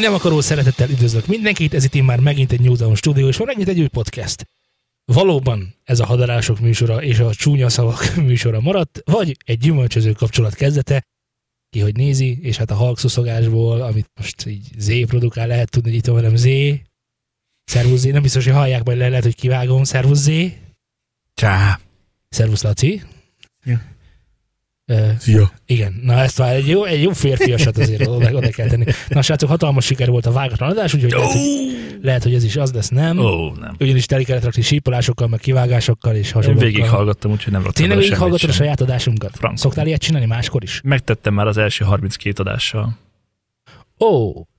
nem akaró szeretettel üdvözlök mindenkit, ez itt már megint egy New Dawn Studio, és van megint egy új podcast. Valóban ez a hadarások műsora és a csúnya szavak műsora maradt, vagy egy gyümölcsöző kapcsolat kezdete, ki hogy nézi, és hát a halkszuszogásból, amit most így Z produkál, lehet tudni, hogy itt van velem Z, szervusz Z, nem biztos, hogy hallják, majd lehet, hogy kivágom, szervusz Z. Csá. Szervusz Laci. Ja. Igen, na ezt már egy jó férfiasat azért oda kell tenni. Na srácok, hatalmas siker volt a vágatlan adás, úgyhogy lehet, hogy ez is az lesz, nem? Nem. Ugyanis teli kellett rakni sípolásokkal, meg kivágásokkal és hasonlókkal. Én végighallgattam, úgyhogy nem raktam bele semmit sem. Tényleg végighallgatod a saját adásunkat? Frank. Szoktál ilyet csinálni máskor is? Megtettem már az első 32 adással.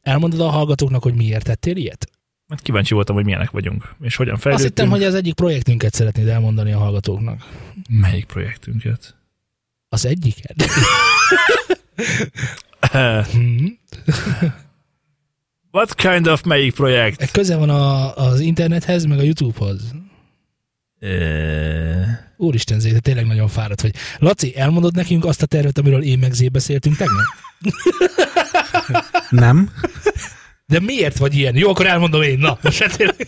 Elmondod a hallgatóknak, hogy miért tettél ilyet? Mert kíváncsi voltam, hogy milyenek vagyunk, és hogyan fejlődtünk. Azt hittem, hogy az egyik projektünket szeretnéd elmondani a hallgatóknak. Melyik projektünket? Az egyiket. What kind of melyik projekt? Közel van az internethez, meg a YouTube-hoz. Úristen Zé, te tényleg nagyon fáradt vagy. Laci, elmondod nekünk azt a tervet, amiről én meg Zé beszéltünk tegnap? Nem. De miért vagy ilyen? Jó, akkor elmondom én. Na, most hát tényleg.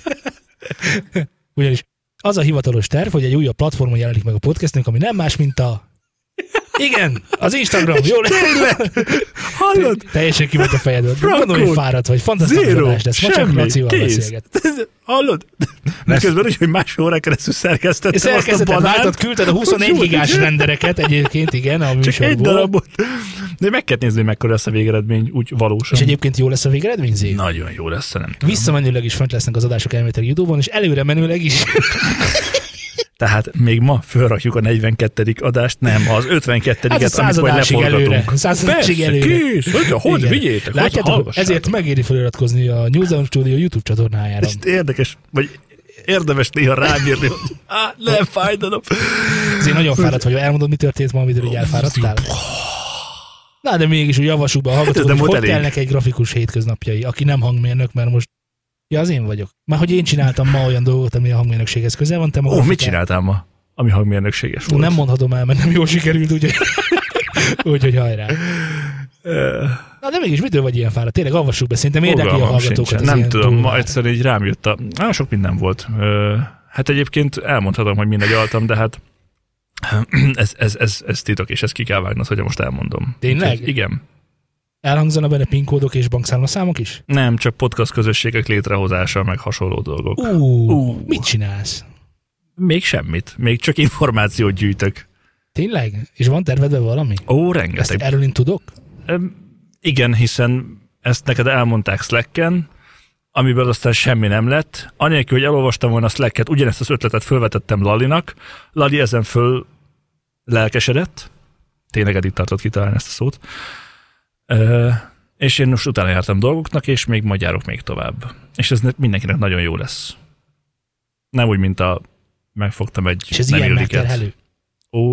Ugyanis az a hivatalos terv, hogy egy újabb platformon jelenik meg a podcastünk, ami nem más, mint a... Igen, az Instagram, jól tényleg, hallod? Teljesen ki volt a fejedből. Gondolj, hogy fáradt vagy, fantasztikus adás lesz. Semmi, kész. Hallod? Miközben úgy, hogy másfél órán keresztül szerkesztettem azt a banánt. Váltad, küldted a 24 gigás rendereket egyébként, igen, a műsorból. Csak egy darabot. De meg kell nézni, hogy mekkora lesz a végeredmény, úgy valósan. És egyébként jó lesz a végeredmény, Zé? Nagyon jó lesz, nem tudom. Visszamenőleg is fent lesznek az adások elméletileg YouTube-on, és előre menőleg is. Tehát még ma fölrakjuk a 42. adást, nem, az 52-et, amit majd leforgatunk. Századásig előre. Persze, hogy vigyétek, látjátok, ezért megéri feliratkozni a New Dawn Studio YouTube csatornájára. Ez érdekes, vagy érdemes néha rábírni, hogy nem fájdalom. Ezért nagyon fáradt vagy, elmondod, mi történt ma, amitől így elfáradtál? Na, de mégis úgy javasukba hallgatok, hogy hogy telnek egy grafikus hétköznapjai, aki nem hangmérnök, mert most ja, az én vagyok. Már hogy én csináltam ma olyan dolgot, ami a hangmérnökséghez közel van. Mit csináltál ma, ami hangmérnökséges volt? Nem mondhatom el, mert nem jól sikerült, úgyhogy úgy, hajrá. Na de mégis mitől vagy ilyen fáradt? Tényleg avvassuk be, szerintem érdekli a hallgatókat. Nem tudom, ma egyszerűen így rám jött a... Sok minden volt. Hát egyébként elmondhatom, hogy mindegy altam, de hát ez titok, és ez ki kell vágnod, hogyha most elmondom. Tényleg? Úgy, igen. Elhangzana benne pinkódok és bankszámlaszámok is? Nem, csak podcast közösségek létrehozása, meg hasonló dolgok. Mit csinálsz? Még semmit. Még csak információt gyűjtök. Tényleg? És van tervedve valami? Rengeteg. Ezt erről én tudok? Igen, hiszen ezt neked elmondták Slacken, amiből aztán semmi nem lett. Anélkül, hogy elolvastam volna a Slacket, ugyanezt az ötletet fölvetettem Lalinak. Lali ezen föl lelkesedett. Tényleg eddig tartott kitalálni ezt a szót. És én most utána jártam dolgoknak, és még majd járok még tovább. És ez mindenkinek nagyon jó lesz. Nem úgy, mint a megfogtam egy és ez nem ilyen megterhelő?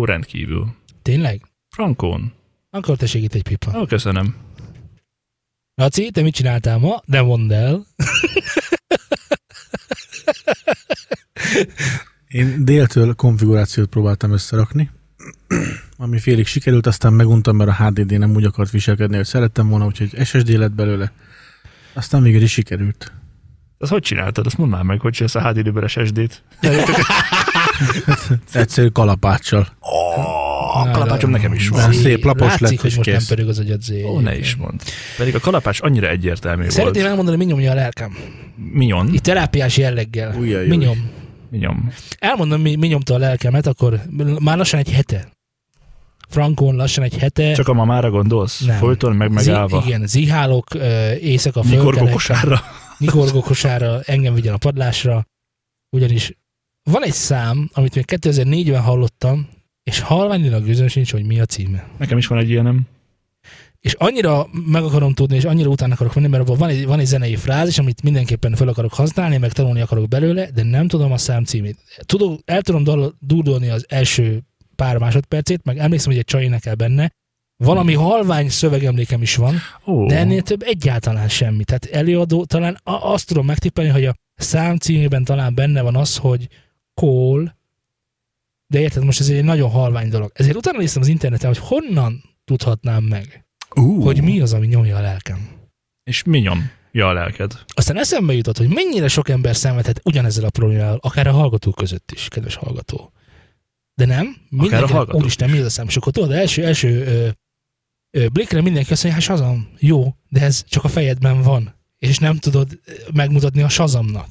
Rendkívül. Tényleg? Frankón. Akkor te segít egy pipa. Köszönöm. Laci, te mit csináltál ma? De mondd el. Én déltől konfigurációt próbáltam összerakni. Ami félig sikerült, aztán meguntam, mert a HDD nem úgy akart viselkedni, hogy szerettem volna, úgyhogy SSD lett belőle. Aztán végül is sikerült. Ezt hogy csináltad? Azt mondd már meg, hogy csinálsz a HDD-ből SSD-t. Egyszerű kalapáccsal. A kalapácsom nekem is van. Szép lapos látszik, lett, hogy most kész. Nem pedig az agyad Zé. Ne is mondd. Pedig a kalapács annyira egyértelmű volt. Szeretném elmondani, mi nyomja a lelkem. Mi nyom? Itt terápiás jelleggel. Mi nyom? Elmondom, mi nyomta a lelkemet, akkor már lassan egy hete. Frankon lassan egy hete. Csak a mamára gondolsz? Nem. Folyton megállva. Igen, zihálok, éjszaka fölkelek. Nyikorgó kosárra, engem vigyen a padlásra. Ugyanis van egy szám, amit még 2004-ben hallottam, és halványilag gőzöm sincs, hogy mi a címe. Nekem is van egy ilyenem. És annyira meg akarom tudni, és annyira utána akarok menni, mert abban van egy zenei frázis, amit mindenképpen fel akarok használni, meg tanulni akarok belőle, de nem tudom a szám címét. El tudom dúdolni az első pár másodpercét, meg emlékszem, hogy egy csaj énekel benne. Valami halvány szövegemlékem is van, de ennél több egyáltalán semmi. Tehát előadó, talán azt tudom megtippelni, hogy a szám címében talán benne van az, hogy Call, de érted, most ez egy nagyon halvány dolog. Ezért utána néztem az interneten, hogy honnan tudhatnám meg, hogy mi az, ami nyomja a lelkem. És mi nyom? Ja, a lelked. Aztán eszembe jutott, hogy mennyire sok ember szenvedhet ugyanezzel a problémával, akár a hallgatók között is, kedves hallgató. De nem. Akár a hallgatók. Úristen, mi az a számsokotó? De első blikre mindenki azt mondja, hát Shazam, jó, de ez csak a fejedben van, és nem tudod megmutatni a Shazamnak.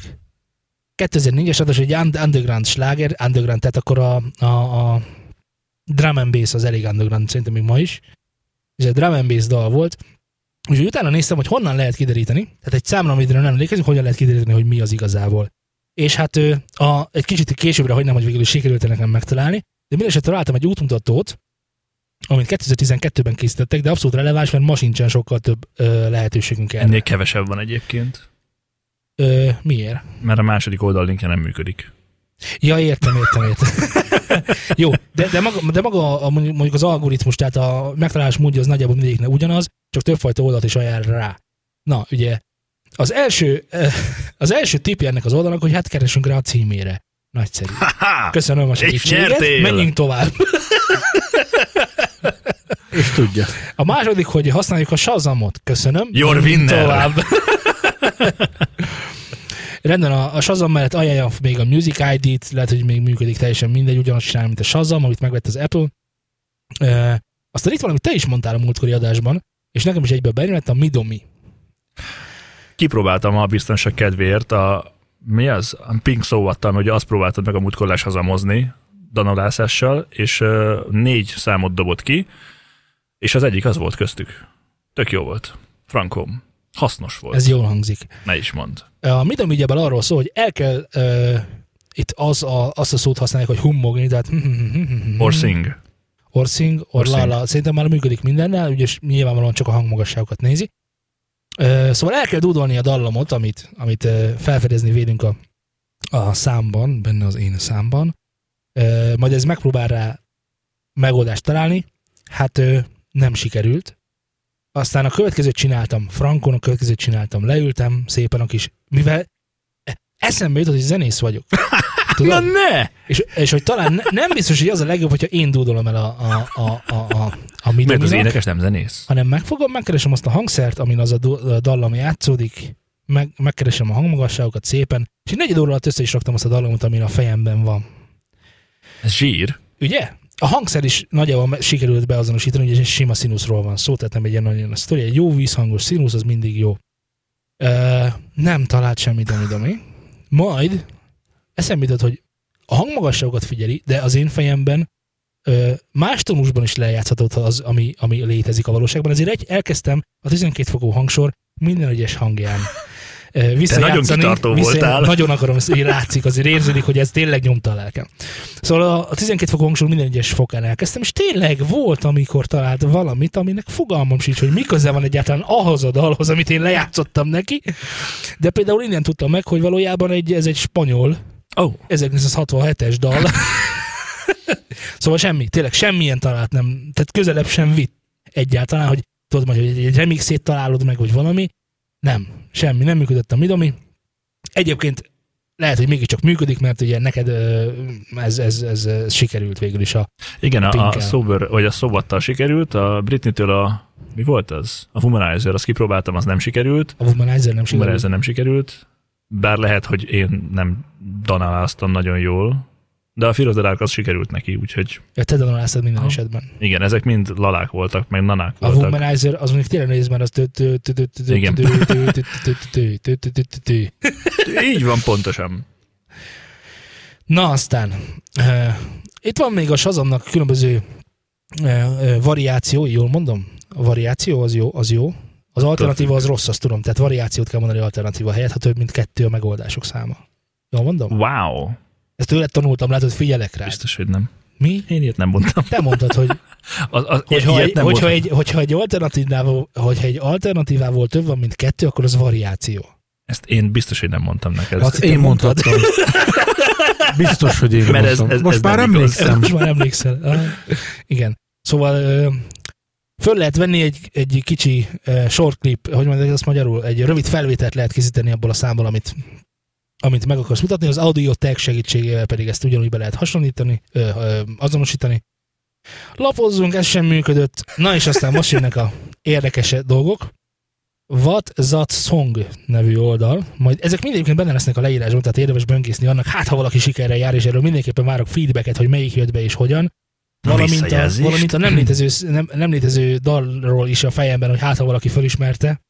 2004-es adás egy underground sláger, underground, tehát akkor a drum and bass az elég underground, szerintem még ma is. Ez egy drum and bass dal volt, úgyhogy utána néztem, hogy honnan lehet kideríteni, tehát egy számra, amire nem emlékezünk, hogyan lehet kideríteni, hogy mi az igazából. És hát egy kicsit későbbre, hogy nem, hogy végül is sikerült nekem megtalálni, de mindesetre találtam egy útmutatót, amit 2012-ben készítettek, de abszolút releváns, mert ma sincsen sokkal több lehetőségünk erre. Ennél kevesebb van egyébként. Miért? Mert a második oldal linkje nem működik. Ja, értem. Jó, de maga mondjuk az algoritmus, tehát a megtalálás módja az nagyjából mindegyiknek ugyanaz, csak többfajta oldalt is ajánl rá. Na, ugye, az első tippje ennek az oldalnak, hogy hát keresünk rá a címére. Nagyszerű. Köszönöm a segítséget, menjünk tovább. És tudja. A második, hogy használjuk a Shazamot. Köszönöm. Your winner. Tovább. Rendben, a Shazam mellett ajánlja még a Music ID-t, lehet, hogy még működik, teljesen mindegy, ugyanazt csinálja, mint a Shazam, amit megvett az Apple. Aztán itt valami, te is mondtál a múltkori adásban, és nekem is egyben bejött a Midomi. Kipróbáltam a biztonság kedvéért mi az? A Pink Szóvattal, hogy azt próbáltad meg a múltkor shazamozni danadászással, és 4 számot dobott ki, és az egyik az volt köztük. Tök jó volt. Frankom. Hasznos volt. Ez jól hangzik. Ne is mondd. A Midomi ügyebben arról szól, hogy el kell itt azt a szót használják, hogy hummogni, tehát Or sing. Lala. Szerintem már működik mindennel, ugye nyilvánvalóan csak a hangmagasságokat nézi. Szóval el kell dúdolni a dallamot, amit felfedezni vélünk a számban, benne az én számban. Majd ez megpróbál rá megoldást találni. Hát nem sikerült. Aztán a következőt csináltam frankon, leültem szépen a kis... Mivel eszembe jutott, hogy zenész vagyok. Tudod? Na ne! És hogy talán nem biztos, hogy az a legjobb, hogyha én dúdolom el a Midominak. Mert az énekes nem zenész. Hanem megkeresem azt a hangszert, amin az a dallam játszódik, megkeresem a hangmagasságokat szépen, és 4 óra alatt össze is raktam azt a dallamot, amin a fejemben van. Ez zsír. Ugye? A hangszer is nagyjából sikerült beazonosítani, hogy egy sima színuszról van szó, tehát nem egy ilyen nagyon sztori. Egy jó vízhangos színusz, az mindig jó. Nem talált semmit a Midomi. Majd eszembe jutott, hogy a hangmagasságokat figyeli, de az én fejemben más tónusban is lejátszható az, ami létezik a valóságban. Ezért elkezdtem a 12 fokú hangsor minden egyes hangján visszajátszani. Te nagyon kitartó voltál. Nagyon akarom, hogy látszik, azért érződik, hogy ez tényleg nyomta a lelkem. Szóval a 12 fokú hangsor minden egyes fokán elkezdtem, és tényleg volt, amikor talált valamit, aminek fogalmam sincs, hogy mi köze van egyáltalán ahhoz a dalhoz, amit én lejátszottam neki. De például innen tudtam meg, hogy valójában ez egy spanyol, 1967-es dal. Szóval tényleg semmilyen talált nem, tehát közelebb sem vitt egyáltalán, hogy tudod majd, hogy egy remixét találod meg, vagy valami. Nem, semmi, nem működött a Midomi. Egyébként lehet, hogy mégiscsak működik, mert ugye neked ez sikerült végül is a igen, a Szobattal sikerült, a Britney-től mi volt az? A Womanizer, azt kipróbáltam, az nem sikerült. A Womanizer nem sikerült. Bár lehet, hogy én nem danáláztam nagyon jól, de a Firozadárk az sikerült neki, úgyhogy... Ja, te danáláztad minden esetben. Igen, ezek mind lalák voltak, meg nanák voltak. A Womanizer, az mondjuk tényleg néz, mert az... Igen. Így van, pontosan. Na aztán, itt van még a Shazamnak különböző variáció, jól mondom? A variáció az jó. Az alternatíva az rossz, azt tudom, tehát variációt kell mondani alternatíva helyett, ha több mint 2 a megoldások száma. Jól mondom? Wow! Ezt tőled tanultam, látod, figyelek rá. Biztos, hogy nem. Mi? Én ilyet nem mondtam. Te mondtad, hogy hogyha egy alternatívával több van, mint 2, akkor az variáció. Ezt én biztos, hogy nem mondtam neked. Ezt én mondhatom. Biztos, hogy én mondtam. Most már emlékszem. Most már emlékszel. Igen. Szóval... Föl lehet venni egy kicsi short clip, hogy mondják azt magyarul, egy rövid felvételt lehet készíteni abból a számból, amit meg akarsz mutatni, az audio tag segítségével pedig ezt ugyanúgy be lehet azonosítani. Lapozzunk, ez sem működött. Na és aztán most jönnek a érdekes dolgok. What That Song nevű oldal. Majd ezek mindegyiknek benne lesznek a leírásban, tehát érdemes böngészni annak, hát ha valaki sikerrel jár, és erről mindenképpen várok feedbacket, hogy melyik jött be és hogyan. Valamint a nem létező dalról is a fejemben, hogy hát ha valaki felismerte.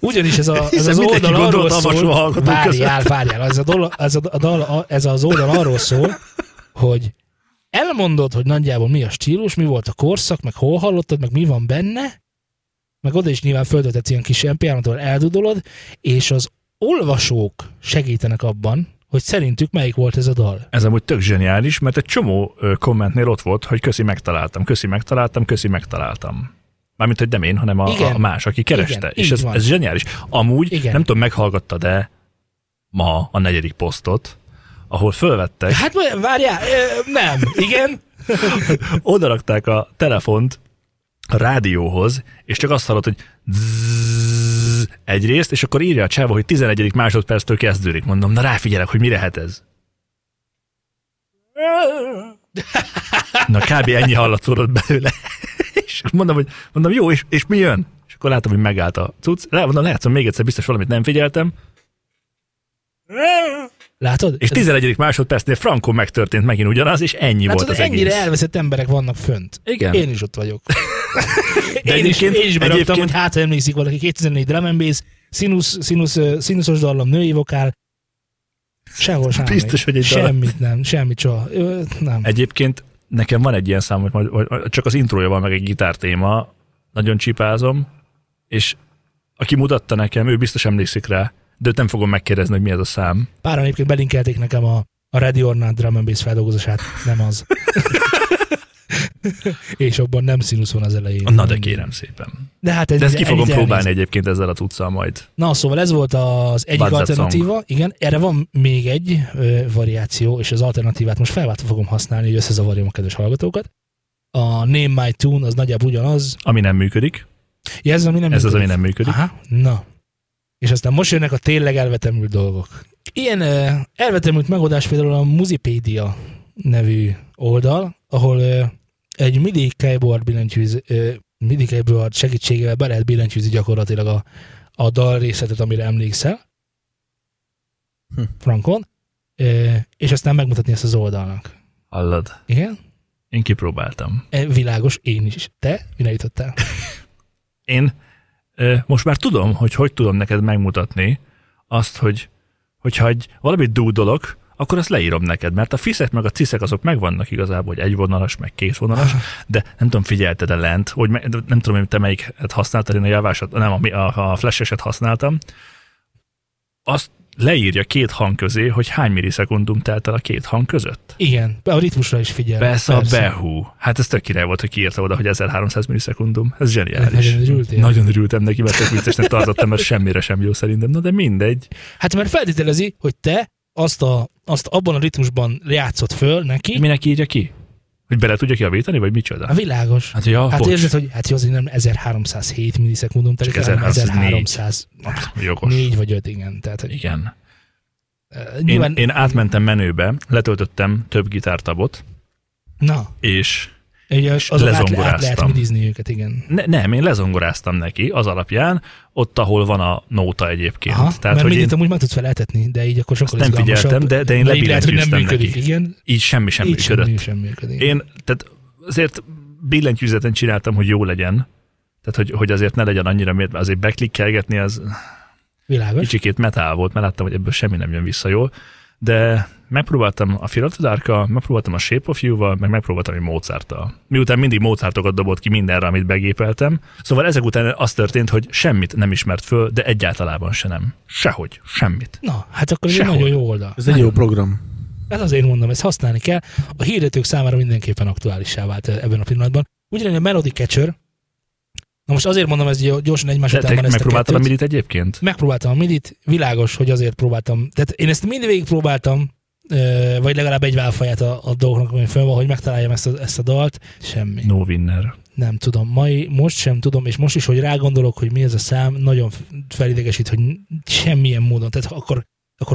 Ugyanis ez az oldal arról szól, várjál, ez az oldal arról szól, hogy elmondod, hogy nagyjából mi a stílus, mi volt a korszak, meg hol hallottad, meg mi van benne, meg oda is nyilván föltöltetsz ilyen kis MP3-tól, eldudolod, és az olvasók segítenek abban, hogy szerintük melyik volt ez a dal. Ez amúgy tök zseniális, mert egy csomó kommentnél ott volt, hogy köszi, megtaláltam. Mármint, hogy nem én, hanem a más, aki kereste. Igen, és ez zseniális. Amúgy, igen. Nem tudom, meghallgattad-e ma a 4. posztot, ahol fölvettek... Hát várjál, nem, igen. Oda rakták a telefont a rádióhoz, és csak azt hallott, hogy dzz, egyrészt, és akkor írja a csáva, hogy 11. másodperctől kezdődik. Mondom, na ráfigyelek, hogy mi lehet ez. Na kb. Ennyi hallatszódott belőle. És mondom, jó, és mi jön? És akkor látom, hogy megállt a cucc. Mondom, látszom még egyszer, biztos valamit nem figyeltem. Látod? És 11. másodpercnél frankon megtörtént megint ugyanaz, és ennyi. Látod, volt az ennyire egész. Ennyire elveszett emberek vannak fönt. Igen. Én is ott vagyok. én is beraktam, hogy hát, ha emlékszik valaki, 2004 drum and bass, színuszos dallam, női vokál, sehol semmi. Biztos, hogy egy semmit nem, semmi csa. Nem. Egyébként nekem van egy ilyen szám, hogy majd csak az intrója van, meg egy gitártéma, nagyon csipázom, és aki mutatta nekem, ő biztos emlékszik rá, de nem fogom megkérdezni, hogy mi ez a szám. Páran egyébként belinkelték nekem a Ready or Not Drum and Bass feldolgozását, nem az. És abban nem színusz van az elején. Na de kérem szépen. De, hát ez, de ezt ki fogom próbálni egyébként ezzel a cuccal majd. Na szóval ez volt az egyik alternatíva. Igen, erre van még egy variáció, és az alternatívát most felváltva fogom használni, hogy összezavarjam a kedves hallgatókat. A Name My Tune az nagyjából ugyanaz. Ami nem működik. Ja, ez az, ami nem működik. Aha, na. És aztán most jönnek a tényleg elvetemült dolgok. Ilyen elvetemült megoldás például a Musipedia nevű oldal, ahol egy MIDI keyboard segítségével be lehet billentyűzni gyakorlatilag a dal részletet, amire emlékszel. Frankon. És aztán megmutatni ezt az oldalnak. Hallod? Igen? Én kipróbáltam. Világos, én is. Te? Mire jutottál? Én most már tudom, hogy tudom neked megmutatni azt, hogyha valamit dúdolok, akkor azt leírom neked, mert a fiszek meg a ciszek azok megvannak igazából, hogy egyvonalas, meg kétvonalas, de nem tudom, figyelted-e lent, hogy nem tudom, hogy te melyiket használtad, én a javásat, nem, a flasheset használtam, azt leírja két hang közé, hogy hány millisekundum telt el a két hang között. Igen, a ritmusra is figyel. Persze. Behú. Hát ez tök király volt, hogy kiírta oda, hogy 1300 millisekundum. Ez zseniális. Nagyon örültem neki, mert tök viccesnek tartottam, mert semmire sem jó szerintem. Na de mindegy. Hát mert feltételezi, hogy te azt abban a ritmusban játszott föl neki. Minek írja ki? Hogy bele tudja javítani, vagy micsoda? A világos. Hát, ja, hát érzed, hogy hát jó, azért nem 1307 millisekundum, tehát 1300. Jogos. 4 vagy 5, igen. Tehát, hogy igen. Nyilván... Én átmentem menőbe, letöltöttem több gitártabot. Na. És azon lezongoráztam. Át lehet midizni őket, igen. Nem, én lezongoráztam neki az alapján, ott, ahol van a nóta egyébként. Aha, tehát, mert hogy mindent amúgy meg tudsz feleltetni, de így akkor sokkal izgalmasabb. Nem figyeltem, de én lebillentyűztem neki. Igen. Így semmi sem működött. Én tehát azért billentyűzeten csináltam, hogy jó legyen. Tehát, hogy azért ne legyen annyira mérve, azért beklikkelgetni az világos. Kicsikét metál volt, mert láttam, hogy ebből semmi nem jön vissza jól. De megpróbáltam a Firatodárka, megpróbáltam a Shape of You-val, meg megpróbáltam egy Mozarttal. Miután mindig Mozartokat dobott ki mindenre, amit begépeltem. Szóval ezek után az történt, hogy semmit nem ismert föl, de egyáltalában se nem. Sehogy, semmit. Na, hát akkor ez egy nagyon jó oldal. Ez egy jó program. Ez azért mondom, ezt használni kell. A hirdetők számára mindenképpen aktuálissá vált ebben a pillanatban. Ugyanilyen a Melody Catcher. Na most azért mondom, ez gyorsan egymás után van ezt a kettőt. Megpróbáltam a midit egyébként? Megpróbáltam a midit, világos, hogy azért próbáltam. Tehát én ezt mindvégig próbáltam, vagy legalább egy válfaját a dolgoknak, ami föl van, hogy megtaláljam ezt a dalt. Semmi. No winner. Nem tudom. Most sem tudom, és most is, hogy rágondolok, hogy mi ez a szám, nagyon felidegesít, hogy semmilyen módon. Tehát akkor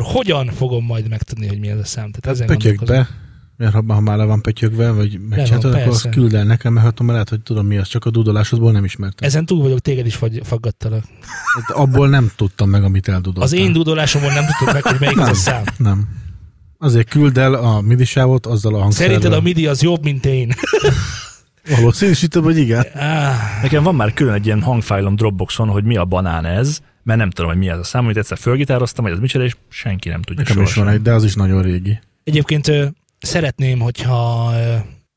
hogyan fogom majd megtudni, hogy mi ez a szám? Tehát ezen gondolkozom. Mert ha már le van pötyögve, vagy megcsináltad, akkor azt küld el nekem, mert hát lehet, hogy tudom mi az, csak a dudolásodból nem ismertem. Ezen túl vagyok, téged is faggattalak. Abból nem tudtam meg, amit eldudoltam. Az én dudolásomból nem tudtam meg, hogy melyik nem, az a szám. Nem. Azért küld el a midisávot, azzal a hangszerrel. Szerinted a midi az jobb, mint én. Valószínűsítem, hogy igen. Nekem van már külön egy ilyen hangfájlom Dropboxon, hogy mi a banán ez, mert nem tudom, hogy mi ez a szám, amit egyszer fölgitároztam, hogy ez micsoda, és senki nem tudja. Nekem is van egy, de az is nagyon régi. Egyébként szeretném, hogyha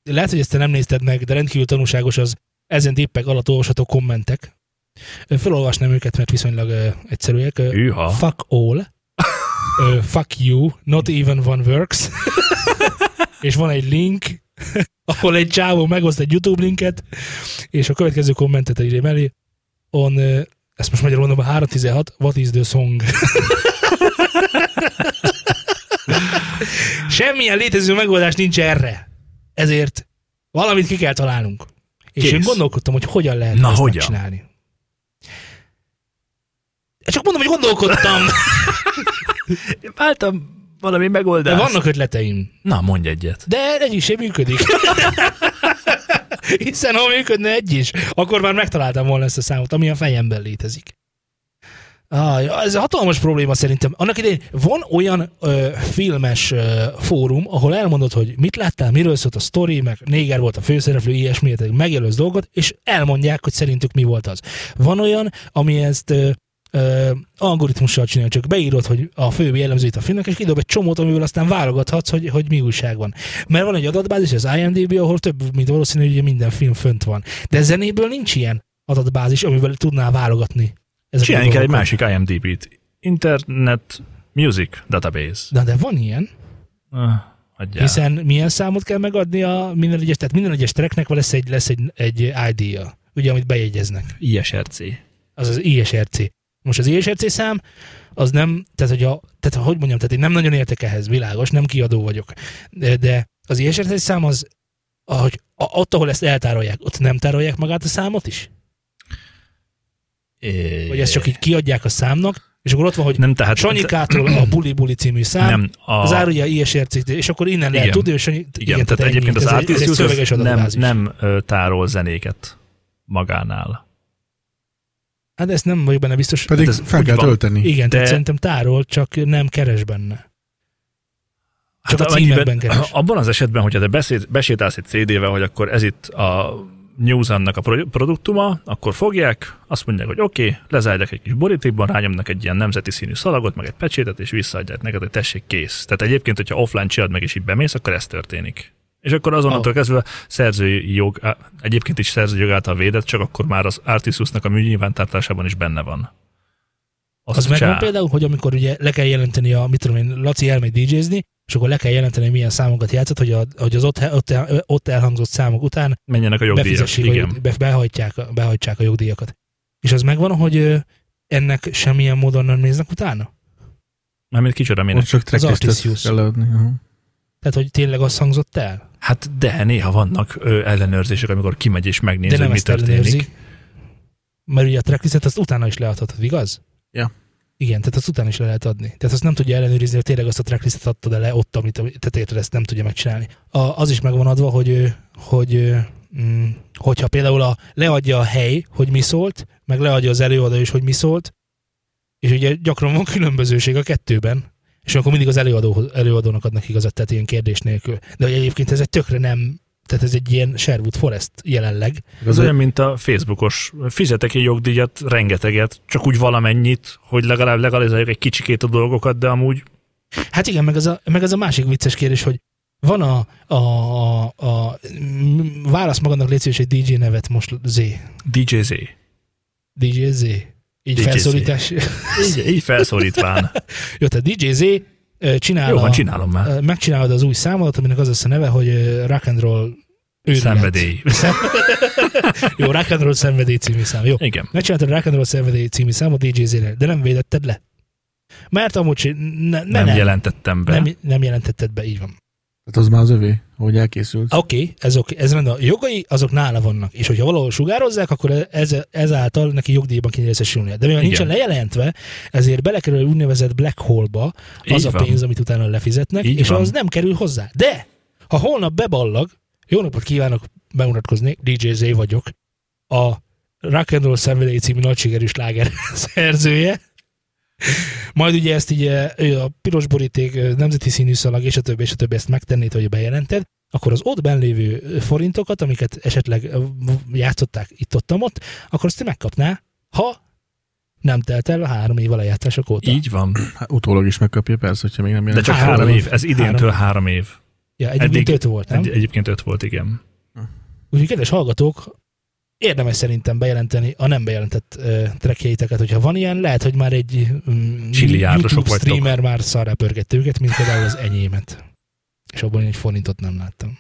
lehet, hogy ezt te nem nézted meg, de rendkívül tanulságos az ezen tippek alatt olvasható kommentek. Felolvasnám őket, mert viszonylag egyszerűek. Hűha. Fuck all. Fuck you. Not even one works. És van egy link, ahol egy csávó megoszt egy YouTube linket, és a következő kommentet írja mellé. On, ezt most magyarul mondom, 316, what is the song? Semmilyen létező megoldás nincs erre. Ezért valamit ki kell találnunk. Kész. És én gondolkodtam, hogy hogyan lehet ezt megcsinálni. Csak mondom, hogy gondolkodtam. Én váltam valami megoldást. De vannak ötleteim. Na, mondj egyet. De egy is sem működik. Hiszen ha működne egy is, akkor már megtaláltam volna ezt a számot, ami a fejemben létezik. Ez hatalmas probléma szerintem. Annak idején van olyan filmes fórum, ahol elmondod, hogy mit láttál, miről szólt a sztori, meg néger volt a főszereplő, ilyesmiért, megjelölsz dolgot, és elmondják, hogy szerintük mi volt az. Van olyan, ami ezt algoritmussal csinálja, csak beírod, hogy a főbb jellemzőit a filmnek, és kidob egy csomót, amiből aztán válogathatsz, hogy mi újság van. Mert van egy adatbázis, az IMDB, ahol több, mint valószínű, hogy minden film fönt van. De zenéből nincs ilyen adatbázis, amiből tudnál válogatni. Csináljunk kell egy másik IMDB-t. Internet Music Database. De van ilyen. Hiszen milyen számot kell megadni a minden egyes, tehát minden egyes tracknek lesz egy ID-ja, ugye, amit bejegyeznek. ISRC. Az az ISRC. Most az ISRC szám, az nem, tehát én nem nagyon értek ehhez, világos, nem kiadó vagyok. De az ISRC szám az, ahogy ott, ahol ezt eltárolják, ott nem tárolják magát a számot is? Vagy ezt csak így kiadják a számnak, és akkor ott van, hogy nem, tehát Sanyikától a Buli című szám, nem, az árulja ISRC, és akkor innen lehet tudni, hogy Sanyi... Igen, tehát egyébként az Artisus nem tárol zenéket magánál. Hát ezt nem vagyok benne biztos. Pedig hát fel kell tölteni. Igen, tehát szerintem tárol, csak nem keres benne. Csak hát a címekben keres. Abban az esetben, hogyha te besétálsz egy CD-vel, hogy akkor ez itt a Newsannak a produktuma, akkor fogják, azt mondják, hogy oké, lezárják egy kis borítékban, rányomnak egy ilyen nemzeti színű szalagot, meg egy pecsétet, és visszaadják neked, hogy tessék, kész. Tehát egyébként, hogyha offline csinálod meg, és így bemész, akkor ez történik. És akkor azonnantól kezdve szerzői jog, egyébként is szerzői jog által védett, csak akkor már az Artisusnak a műnyilvántartásában is benne van. Az megvan például, hogy amikor ugye le kell jelenteni Laci elmegy DJ-zni, és akkor le kell jelenteni, milyen számokat játszott, hogy az ott elhangzott számok után menjenek a jogdíjak, igen. Behajtják a jogdíjakat. És az megvan, hogy ennek semmilyen módon nem néznek utána? Mármint kicsoda minek? Az Artisius. Tehát, hogy tényleg az hangzott el? Hát de, néha vannak ellenőrzések, amikor kimegy és megnéz, hogy mi történik. Mert ugye a tracklistet azt utána is leadhatod, igaz? Ja. Igen, tehát azt utána is le lehet adni. Tehát azt nem tudja ellenőrizni, hogy tényleg azt a tracklistet adtad le ott, amit te érted, ezt nem tudja megcsinálni. Az is megvan adva, hogyha például leadja a hely, hogy mi szólt, meg leadja az előadó is, hogy mi szólt, és ugye gyakran van különbözőség a kettőben, és akkor mindig az előadónak adnak igazat, tehát ilyen kérdés nélkül. De hogy egyébként ez egy tökre nem... Tehát ez egy ilyen Sherwood Forest jelenleg. Ez olyan, mint a Facebookos. Fizetek egy jogdíjat, rengeteget, csak úgy valamennyit, hogy legalább legalizáljuk egy kicsikét a dolgokat, de amúgy... Hát igen, meg az a másik vicces kérdés, hogy van a válasz magadnak létszős egy DJ nevet most DJ Z. Így DJ felszólítás. Z. Így felszólítván. Jó, tehát DJ Z... csinálom már. Megcsinálod az új számodat, aminek az lesz a neve, hogy Rock and Roll őrület. Szenvedély. Jó, Rock and Roll szenvedély című szám. Jó. Igen. Megcsináltad a Rock and Roll szenvedély című számot DJ-re, de nem védetted le. Mert amúgy nem jelentettem be. Nem jelentetted be, így van. Hát az már az övé, ahogy elkészült. Oké, ez rendben. A jogai azok nála vannak, és hogyha valahol sugározzák, akkor ezáltal neki jogdíjban kéne részesülnie. De mivel nincsen lejelentve, ezért belekerül egy úgynevezett black hole-ba az így a pénz, amit utána lefizetnek, és az nem kerül hozzá. De! Ha holnap beballag, jó napot kívánok, bemutatkozni, DJ Z vagyok, a Rock and Roll Szenvedély című nagysikerű sláger szerzője. Majd ugye ezt így a piros boríték, nemzeti színűszalag és a többi ezt megtennéd, hogy bejelented, akkor az ott benlévő forintokat, amiket esetleg játszották itt-ott, akkor azt te megkapnál, ha nem telt el a 3 év a lejátszások óta. Így van. Hát, utólag is megkapja, persze, hogyha még nem jelent. De csak 3 év. Ez idéntől 3 év. Ja, egyébként 5 volt, nem? Egyébként 5 volt, igen. Úgyhogy kedves hallgatók, érdemes szerintem bejelenteni a nem bejelentett trackjeiteket, hogyha van ilyen, lehet, hogy már egy YouTube streamer már szarrá pörgette őket, mint például az enyémet. És abban én egy forintot nem láttam.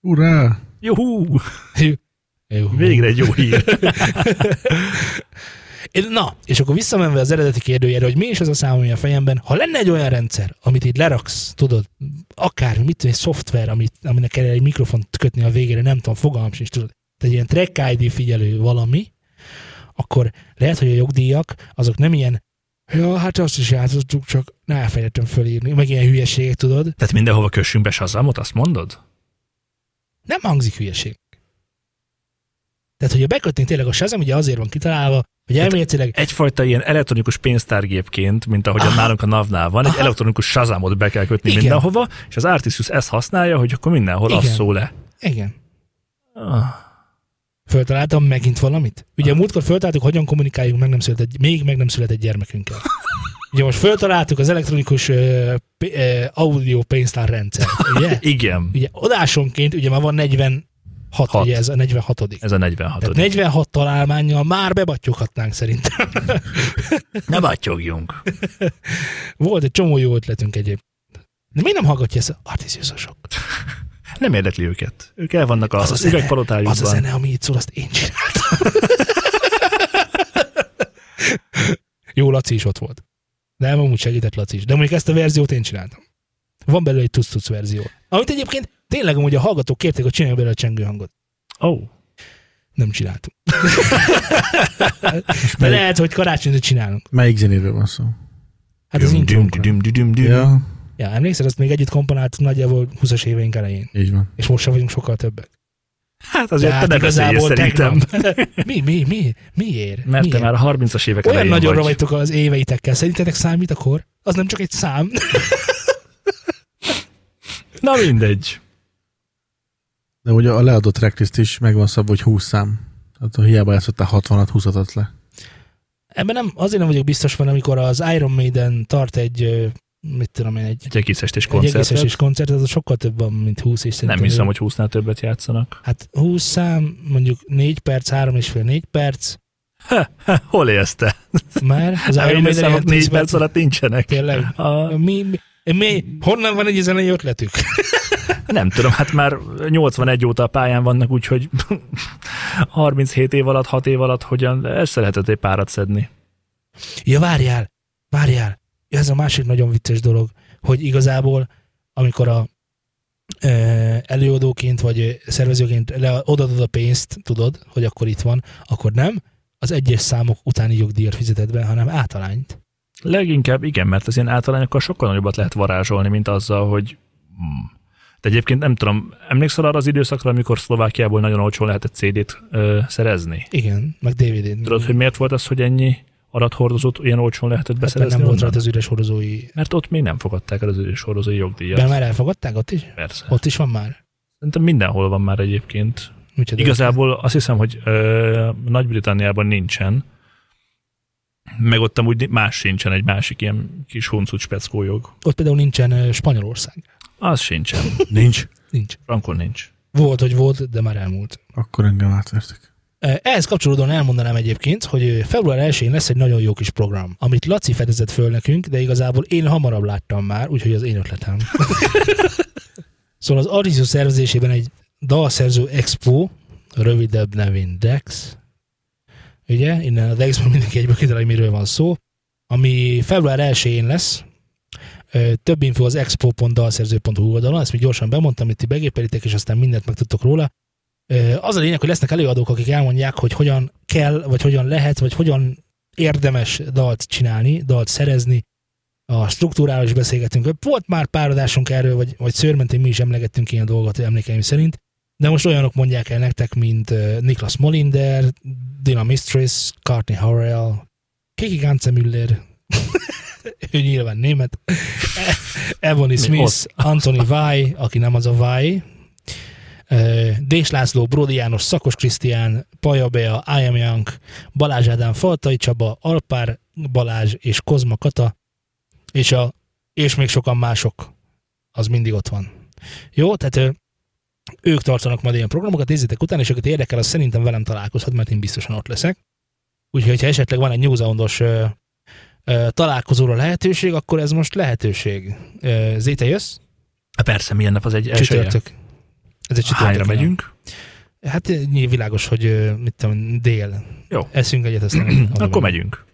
Urrá! Juhú! Juhú. Végre egy jó hír! Na, és akkor visszamenve az eredeti kérdőjére, hogy mi is az a szám, ami a fejemben, ha lenne egy olyan rendszer, amit így leraksz, tudod, akár mit, egy szoftver, aminek kell egy mikrofont kötni a végére, nem tudom, fogalmam sincs, tudod, egy ilyen track ID figyelő valami, akkor lehet, hogy a jogdíjak, azok nem ilyen, ja, hát azt is játszottuk, csak ne elfelejtettem fölírni, meg ilyen hülyeséget, tudod. Tehát mindenhova kössünk be Shazamot, azt mondod? Nem hangzik hülyeség. Tehát, hogyha bekötnénk tényleg a Shazam, ugye azért van kitalálva, hogy elméletileg... Egyfajta ilyen elektronikus pénztárgépként, mint ahogy a nálunk a NAV-nál van, egy elektronikus Shazamot be kell kötni mindenhova, és az Artisus ezt használja, hogy akkor mindenhol az szól le. Igen. Föltaláltam megint valamit? Ugye múltkor föltaláltuk, hogyan kommunikáljunk, még meg nem született gyermekünkkel. Ugye most föltaláltuk az elektronikus audio pénztár rendszer, ugye? Igen. Ugye adásonként, ugye már van 46, ugye ez a 46. Ez a 46. Tehát 46 találmánnyal már bebattyoghatnánk szerintem. Ne battyogjunk. Volt egy csomó jó ötletünk egyébként. De miért nem hallgatja ezt Artisus-osok? Nem érdekli őket. Ők el vannak az üvegpalotájukban. Az a zene, ami itt szól, azt én csináltam. Jó, Laci is ott volt. Nem, amúgy segített Laci is. De mondjuk ezt a verziót én csináltam. Van belőle egy tuc-tuc verzió. Amit egyébként tényleg amúgy a hallgatók kérték, hogy csináljuk belőle a csengő hangot. Oh. Nem csináltunk. De lehet, hogy karácsonyra csinálunk. Melyik zenéről van szó? Hát az intrónkra. Ja, emlékszel, azt még együtt komponált nagyjából 20-as éveink elején. Így van. És most sem vagyunk sokkal többek. Hát azért te nem beszéljél szerintem. Mi? Miért? Mert te már a 30-as évek elején vagy. Olyan nagyobb vagytok az éveitekkel. Szerintetek számít a kor? Az nem csak egy szám. Na mindegy. De ugye a leadott tracklist is megvan szabva, hogy 20 szám. Tehát hiába játszottál 60-at, 20-at le. Ebben nem, azért nem vagyok biztos, mert amikor az Iron Maiden tart egy... mit tudom én, egy egészestés koncert, az sokkal több van, mint 20 és szerintem. Nem hiszem, hogy 20-nál többet játszanak. Hát 20 szám, mondjuk 4 perc, 3,5-4 perc. Hol élsz te? Már? Az Iron számok 4 perc alatt nincsenek. Tényleg? Honnan van egy zenei ötletük? Nem tudom, hát már 81 óta a pályán vannak, úgyhogy 37 év alatt, 6 év alatt hogyan össze lehetett egy párat szedni. Ja, várjál. Ez a másik nagyon vicces dolog, hogy igazából, amikor előadóként vagy szervezőként odaadod a pénzt, tudod, hogy akkor itt van, akkor nem az egyes számok utáni jogdíjat fizetett be, hanem általányt. Leginkább igen, mert az ilyen általányokkal sokkal nagyobbat lehet varázsolni, mint azzal, hogy... De egyébként nem tudom, emlékszel arra az időszakra, amikor Szlovákiából nagyon olcsón lehetett CD-t szerezni? Igen, meg DVD-t. Tudod, hogy miért volt az, hogy ennyi adathordozót ilyen olcsón lehetett beszerezni? Nem volt rajta az üres hordozói... Mert ott még nem fogadták el az üres hordozói jogdíjat. De már elfogadták ott is? Persze. Ott is van már? Szerintem mindenhol van már egyébként. Micsoda igazából azt hiszem, hogy Nagy-Britanniában nincsen, meg ott amúgy más sincsen, egy másik ilyen kis huncuc speckó jog. Ott például nincsen Spanyolország. Az sincsen. Nincs. Frankon nincs. Volt, de már elmúlt. Akkor engem átvertek. Ehhez kapcsolódóan elmondanám egyébként, hogy február 1-én lesz egy nagyon jó kis program, amit Laci fedezett föl nekünk, de igazából én hamarabb láttam már, úgyhogy az én ötletem. Szóval az Artisus szervezésében egy dalszerző expo, rövidebb nevén DEX, ugye, innen a DEX-ben mindenki egyből kitalálja, miről van szó, ami február 1-én lesz. Több info az expo.dalszerző.hu oldalon, ezt még gyorsan bemondtam, itt ti begépelitek, és aztán mindent megtudtok róla. Az a lényeg, hogy lesznek előadók, akik elmondják, hogy hogyan kell, vagy hogyan lehet, vagy hogyan érdemes dalt csinálni, dalt szerezni, a struktúrával is beszélgetünk. Volt már pár adásunk erről, vagy szőrmentén mi is emlegettünk ilyen dolgot emlékeim szerint, de most olyanok mondják el nektek, mint Niklas Molinder, Dina Mistress, Courtney Harrell, Kiki Gánce ő nyilván német, Evony Mi Smith, Anthony Vai, aki nem az a Vai, Dés László, Brody János, Szakos Krisztián, Paja Bea, I Am Young, Balázs Ádám, Faltai Csaba, Alpár Balázs és Kozma Kata, és még sokan mások, az mindig ott van. Jó, tehát ők tartanak majd ilyen programokat, nézzétek utána, és őket érdekel, az szerintem velem találkozhat, mert én biztosan ott leszek. Úgyhogy, ha esetleg van egy New Zealandos találkozóra lehetőség, akkor ez most lehetőség. Zé, te jössz? Persze, milyen nap az egy elsője? Csütörtök. Hányra megyünk? Hát világos, hogy mit tudom, dél. Jó. Eszünk egyet, aztán... akkor megyünk.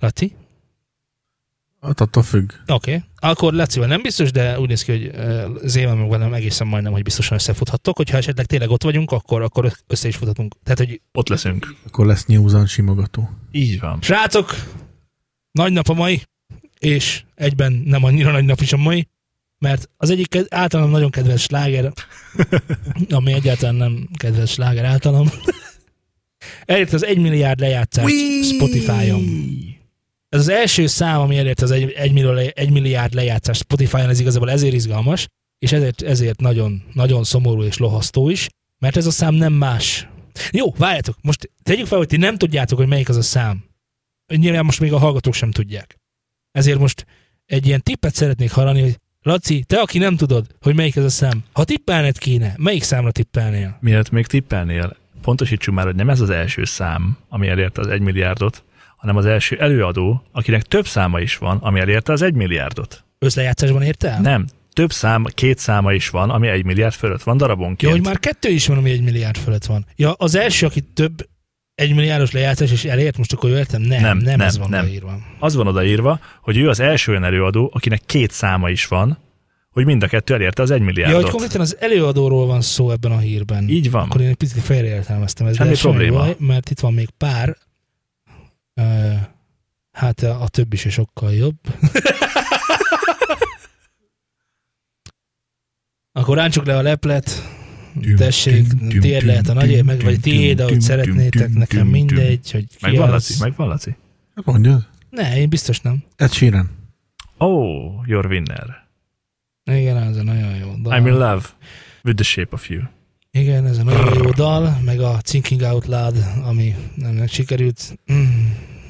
Laci? Hát attól függ. Oké. Okay. Akkor Lacival nem biztos, de úgy néz ki, hogy Zével meg velem egészen majdnem, hogy biztosan összefuthattok. Hogyha esetleg tényleg ott vagyunk, akkor össze is futhatunk. Tehát, hogy... ott leszünk. Akkor lesz nyúzán simogató. Így van. Srácok! Nagy nap a mai, és egyben nem annyira nagy nap is a mai, mert az egyik általam nagyon kedves sláger, ami egyáltalán nem kedves sláger általam, elért az 1 milliárd lejátszást Spotify-on. Ez az első szám, ami elért az 1 milliárd lejátszást Spotify-on, ez igazából ezért izgalmas, és ezért nagyon, nagyon szomorú és lohasztó is, mert ez a szám nem más. Jó, várjátok, most tegyük fel, hogy ti nem tudjátok, hogy melyik az a szám. Nyilván most még a hallgatók sem tudják. Ezért most egy ilyen tippet szeretnék hallani, hogy Laci, te, aki nem tudod, hogy melyik ez a szám, ha tippelned kéne, melyik számra tippelnél? Miért még tippelnél? Pontosítsuk már, hogy nem ez az első szám, ami elérte az 1 milliárdot, hanem az első előadó, akinek több száma is van, ami elérte az 1 milliárdot. Összlejátszásban érte el? Nem. Több szám, 2 száma is van, ami 1 milliárd fölött van darabonként. Ja, hogy már 2 is van, ami 1 milliárd fölött van. Ja, az első, aki több 1 milliárdos lejátszás és elért, most akkor jól értem? Nem, ez van odaírva. Az van odaírva, hogy ő az első olyan előadó, akinek 2 száma is van, hogy mind a 2 elérte az 1 milliárdot. Ja, hogy konkrétan az előadóról van szó ebben a hírben. Így van. Akkor én egy picit félreértelmeztem ezt. Semmi probléma. Baj, mert itt van még pár. Hát a több is sokkal jobb. Akkor ráncsuk le a leplet. Tessék, tiéd lehet a nagyér, meg vagy tiéd, ahogy szeretnétek, nekem mindegy, hogy ki Megvan, Laci? Mondjad? Ne, én biztos nem. Ed Sheeran. Oh, your winner. Igen, ez a nagyon jó dal. I'm in love with the shape of you. Igen, ez a nagyon jó dal, meg a Thinking Out Loud, ami nem sikerült,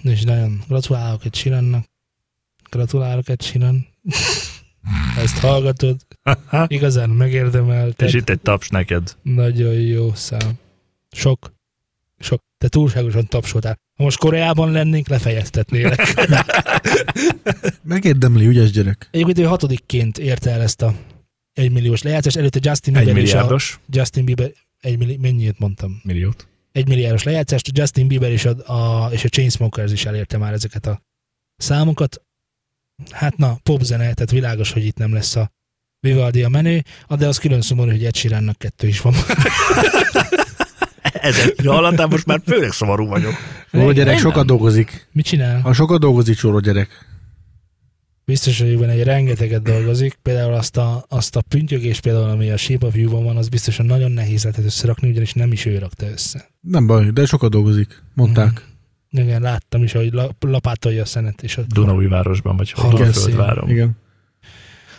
és nagyon gratulálok Ed Sheerannak. Gratulálok Ed Sheeran. Ezt hallgatod, igazán megérdemelted. És itt egy taps neked. Nagyon jó szám. Sok. Te túlságosan tapsoltál. Ha most Koreában lennénk, lefejeztetnélek. Megérdemli, ügyes gyerek. Egyébként ő 6-ként érte el ezt a 1 milliós lejátszást. Előtte Justin Bieber. 1 milliárdos. Justin Bieber, mennyiért mondtam? Milliót. 1 milliárdos lejátszást. Justin Bieber és a Chainsmokers is elérte már ezeket a számokat. Hát na, popzene, tehát világos, hogy itt nem lesz a Vivaldi a menő, de az külön szomorú, hogy Ed Sheerannak 2 is van. Ezek hallatán most már főleg szomorú vagyok. Csóró gyerek sokat dolgozik. Mit csinál? Ha sokat dolgozik, csóró gyerek. Biztos, hogy van egy rengeteget dolgozik. Például azt a püntyögés, például, ami a Shape of You-ban van, az biztosan nagyon nehéz lehetett összerakni, ugyanis nem is ő rakta össze. Nem baj, de sokat dolgozik, mondták. Igen, láttam is, ahogy lapátolja a szenet. És Dunaújvárosban, vagy Dunaföldváron. Igen.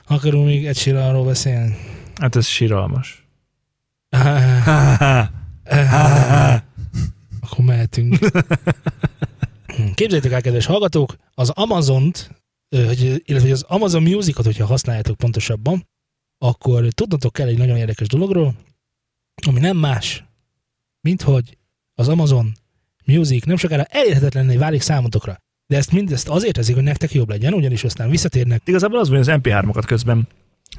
Akarunk még egy síralról beszélni? Hát ez síralmas. Akkor mehetünk. Képzeljétek el, kedves hallgatók, az Amazont, illetve az Amazon Musicot, hogyha használjátok pontosabban, akkor tudnotok kell egy nagyon érdekes dologról, ami nem más, mint hogy az Amazon Music nem sokára elérhetetlenné válik számotokra. De ezt mindezt azért teszik, hogy nektek jobb legyen, ugyanis aztán visszatérnek. Igazából az, hogy az MP3-okat közben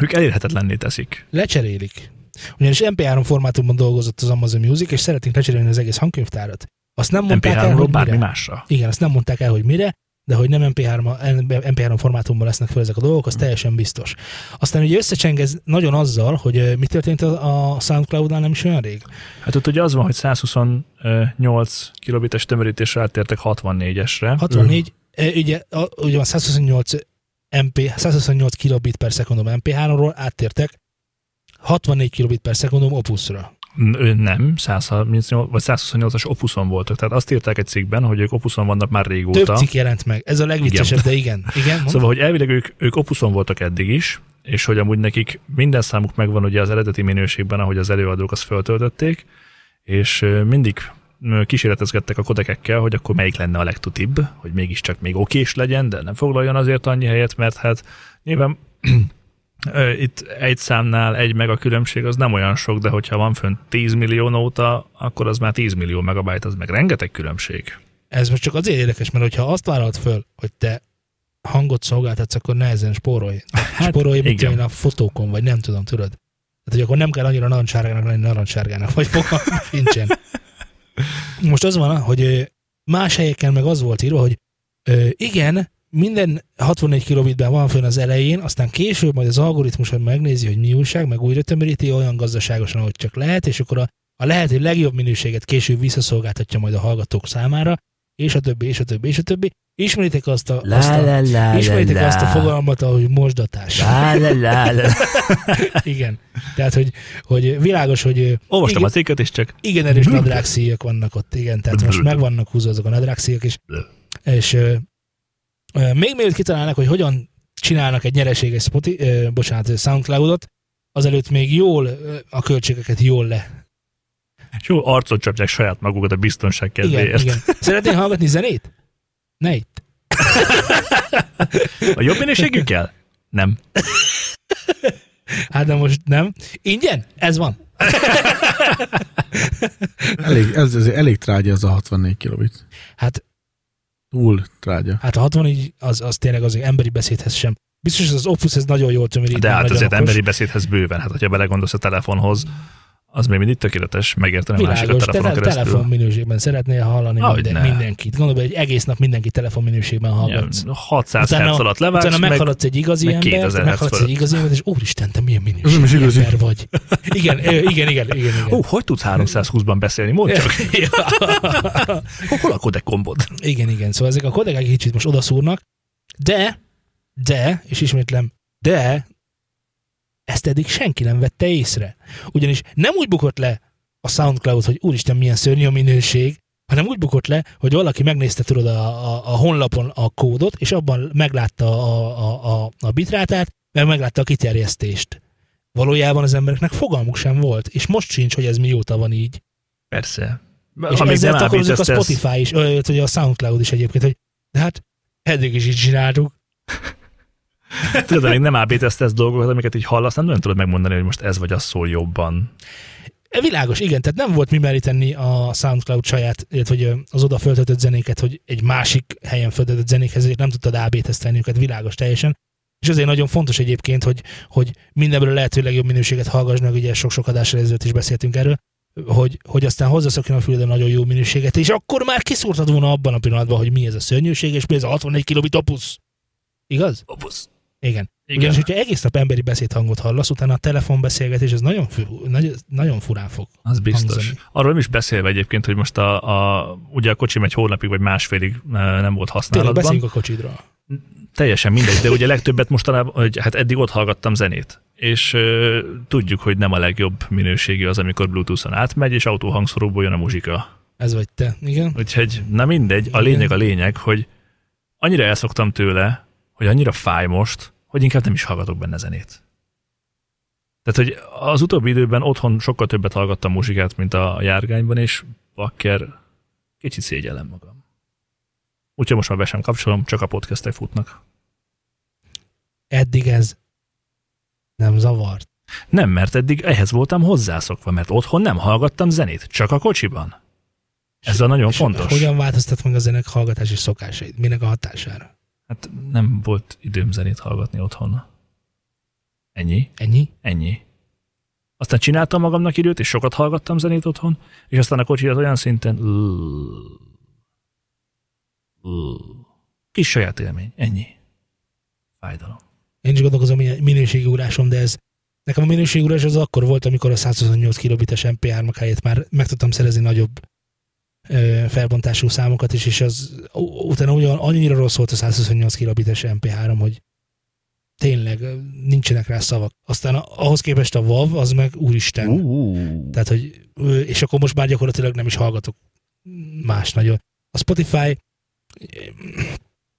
ők elérhetetlenné teszik. Lecserélik. Ugyanis MP3 formátumban dolgozott az Amazon Music, és szeretnénk lecserélni az egész hangkönyvtárat. Azt nem mondták el, hogy mire. Másra. Igen, azt nem mondták el, hogy mire, de hogy nem MP3 formátumban lesznek fel ezek a dolgok, az teljesen biztos. Aztán ugye összecseng ez nagyon azzal, hogy mi történt a SoundCloud-nál nem is olyan rég. Hát ott ugye az van, hogy 128 kilobites tömörítésre áttértek 64-esre. 64, ugye a 128 MP, 128 kilobit per szekundum MP3-ról áttértek 64 kilobit per szekundum Opusra. Nem, 138, vagy 128-as Opuson voltak. Tehát azt írták egy cikkben, hogy ők Opuson vannak már régóta. Több cikk jelent meg. Ez a legviccesebb, igen. De igen. Igen, szóval, hogy elvileg ők Opuson voltak eddig is, és hogy amúgy nekik minden számuk megvan ugye az eredeti minőségben, ahogy az előadók azt föltöltötték, és mindig kísérletezgettek a kodekekkel, hogy akkor melyik lenne a legtutibb, hogy mégiscsak még okés legyen, de nem foglaljon azért annyi helyet, mert hát nyilván itt egy számnál egy meg a különbség, az nem olyan sok, de hogyha van fönt 10 millió nóta, akkor az már 10 millió megabyte, az meg rengeteg különbség. Ez most csak azért érdekes, mert hogyha azt vállalod föl, hogy te hangot szolgáltatsz, akkor nehezen spórolj. Hát, spórolj, mint én a fotókon, vagy nem tudom, tudod. Tehát, hogy akkor nem kell annyira narancsárgának lenni narancsárgának, vagy nincsen. Most az van, hogy más helyeken meg az volt írva, hogy igen, minden 64 kilobitben van fönn az elején, aztán később majd az algoritmuson megnézi, hogy mi újság, meg újra tömöríti olyan gazdaságosan, ahogy csak lehet, és akkor a lehető legjobb minőséget később visszaszolgáltatja majd a hallgatók számára, és a többi, és a többi, és a többi. Ismeritek azt a fogalmat, ahogy mosdatás. Igen. Tehát, hogy világos, hogy... Olvastam a cikket, és csak... Igen, erős nadrágszíjak vannak ott, igen. Tehát most meg vannak húzva azok a nadrágszíjak, és még mielőtt kitalálnak, hogy hogyan csinálnak egy nyereséges SoundCloudot, azelőtt még jól a költségeket jól le. És jól arcot csapják saját magukat a biztonság kedvéért. Igen. Szeretnél hallgatni zenét? Ne itt. A jobb minőségű kell? Nem. Hát de most nem. Ingyen? Ez van. Elég trágya az a 64 kilobit. Hát túl trágya. Hát a 64 az tényleg az emberi beszédhez sem. Biztos az Opus ez nagyon jól tömörít. De hát azért emberi beszédhez bőven. Hát hogyha belegondolsz a telefonhoz, az még mindig tökéletes, megérteni a másikat telefonon keresztül. Telefonminőségben szeretnél hallani mindenkit. Gondolom, hogy egész nap mindenki telefonminőségben hallgatsz. 600 hertz alatt levágsz, utána meghaladsz egy igazi embert, és úristen, te milyen minőségű ember vagy. Igen. Ó, hogy tudsz 320-ban beszélni? Mondd csak. Hol a kodek kombod? Igen. Szóval ezek a kodekek kicsit most odaszúrnak, de, és ismétlem, de ezt eddig senki nem vette észre. Ugyanis nem úgy bukott le a SoundCloud, hogy úristen, milyen szörnyű a minőség, hanem úgy bukott le, hogy valaki megnézte, tudod, a honlapon a kódot, és abban meglátta a bitrátát, mert meglátta a kiterjesztést. Valójában az embereknek fogalmuk sem volt, és most sincs, hogy ez mióta van így. Persze. És ezzel takarozunk a Spotify is, vagy a SoundCloud is egyébként, hogy de hát eddig is így csináltuk. Tudod, még nem AB-tesztelsz dolgokat, amiket így hallasz, nem tudod megmondani, hogy most ez vagy az szól jobban. Világos, igen, tehát nem volt mi meríteni a SoundCloud saját, illetve az oda föltöltött zenéket, hogy egy másik helyen föltöltött zenékhez, nem tudtad AB-tesztelni őket, világos teljesen. És azért nagyon fontos egyébként, hogy mindenből lehetőleg jobb minőséget hallgassnak, ugye sok-sok adásra ezelőtt is beszéltünk erről, hogy aztán hozzászokjon a füleden nagyon jó minőséget, és akkor már kiszúrtad volna abban a pillanatban, hogy mi ez a szörnyűség, és mi ez a 64 kilobit Opus. Igaz? Opus. Igen. Ugyanis, hogyha egész nap emberi beszédhangot hallasz, utána a telefonbeszélgetés, ez nagyon furán fog az biztos hangzani. Arról nem is beszélve egyébként, hogy most ugye a kocsim egy hónapig vagy másfélig nem volt használatban. Tényleg beszéljünk a kocsidról. Teljesen mindegy, de ugye legtöbbet mostanában, hogy hát eddig ott hallgattam zenét, és tudjuk, hogy nem a legjobb minőségű az, amikor Bluetooth-on átmegy, és autóhangszorokból jön a muzsika. Ez vagy te, igen. Úgyhogy, na mindegy, igen. A lényeg, hogy annyira elszoktam tőle, hogy annyira fáj most, hogy inkább nem is hallgatok benne zenét. Tehát, hogy az utóbbi időben otthon sokkal többet hallgattam muzsikát, mint a járgányban, és bakker kicsit szégyellem magam. Úgyhogy most már be sem kapcsolom, csak a podcastek futnak. Eddig ez nem zavart? Nem, mert eddig ehhez voltam hozzászokva, mert otthon nem hallgattam zenét, csak a kocsiban. Ez a nagyon fontos. Hogyan változtat meg a zenek hallgatási szokásaid? Minek a hatására? Hát nem volt időm zenét hallgatni otthon. Ennyi. Aztán csináltam magamnak időt, és sokat hallgattam zenét otthon, és aztán a kocsidat olyan szinten... Kis saját élmény. Ennyi. Fájdalom. Én is gondolkozom, hogy minőségi úrásom, de ez... Nekem a minőségi úrás az akkor volt, amikor a 128 kilobites MP3-ak helyett már meg tudtam szerezni nagyobb felbontású számokat is, és az utána ugyan annyira rossz volt a 128 kilobites MP3, hogy tényleg nincsenek rá szavak. Aztán ahhoz képest a WAV, az meg úristen. Tehát, hogy, és akkor most már gyakorlatilag nem is hallgatok más nagyon. A Spotify,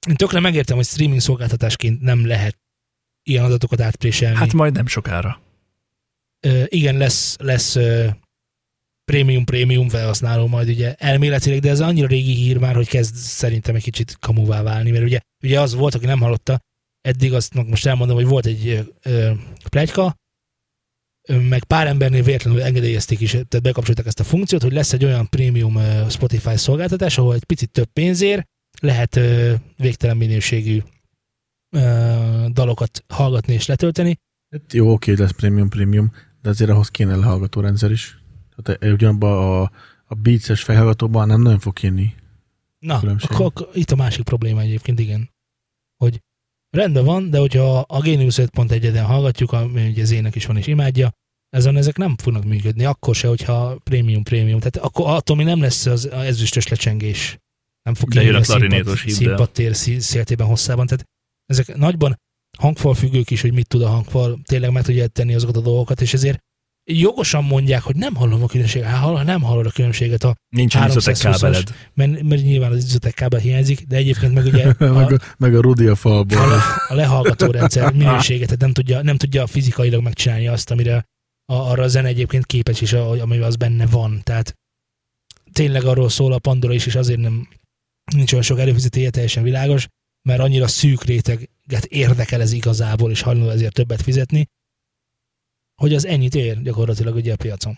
én tökre megértem, hogy streaming szolgáltatásként nem lehet ilyen adatokat átpréselni. Hát majd nem sokára. Igen, lesz prémium felhasználó majd ugye elméletileg, de ez annyira régi hír már, hogy kezd szerintem egy kicsit kamuvá válni, mert ugye az volt, aki nem hallotta, eddig azt most elmondom, hogy volt egy pletyka, meg pár embernél véletlenül engedélyezték is, tehát bekapcsolták ezt a funkciót, hogy lesz egy olyan prémium Spotify szolgáltatás, ahol egy picit több pénzért lehet végtelen minőségű dalokat hallgatni és letölteni. Hát jó, oké, lesz prémium, de azért ahhoz kéne lehallgatórendszer is. Tehát ugyanabban a Beats-es fejhallgatóban nem nagyon fog jönni. Na, akkor itt a másik probléma egyébként, igen. Hogy rendben van, de hogyha a Genius 5.1-en hallgatjuk, ami ugye Zének is van és imádja, ezen ezek nem fognak működni, akkor se, hogyha prémium. Tehát akkor attól mi nem lesz az ezüstös lecsengés. Nem fog kijönni a színpadtér széltében hosszában. Tehát ezek nagyban hangfal függők is, hogy mit tud a hangfal, tényleg meg tudja tenni azokat a dolgokat, és ezért jogosan mondják, hogy nem hallom a különbséget. Nem hallod a különbséget a 320-as, mert nyilván az üzletek kábel hiányzik, de egyébként meg ugye meg a Rudi a falból. A lehallgató rendszer minőséget, tehát nem tudja fizikailag megcsinálni azt, amire arra a zene egyébként képes is, amivel az benne van. Tehát tényleg arról szól a Pandora is, és azért nem nincs olyan sok előfizetője, teljesen világos, mert annyira szűk réteget érdekel ez igazából, és hajlandó ezért többet fizetni, hogy az ennyit ér gyakorlatilag ugye a piacon.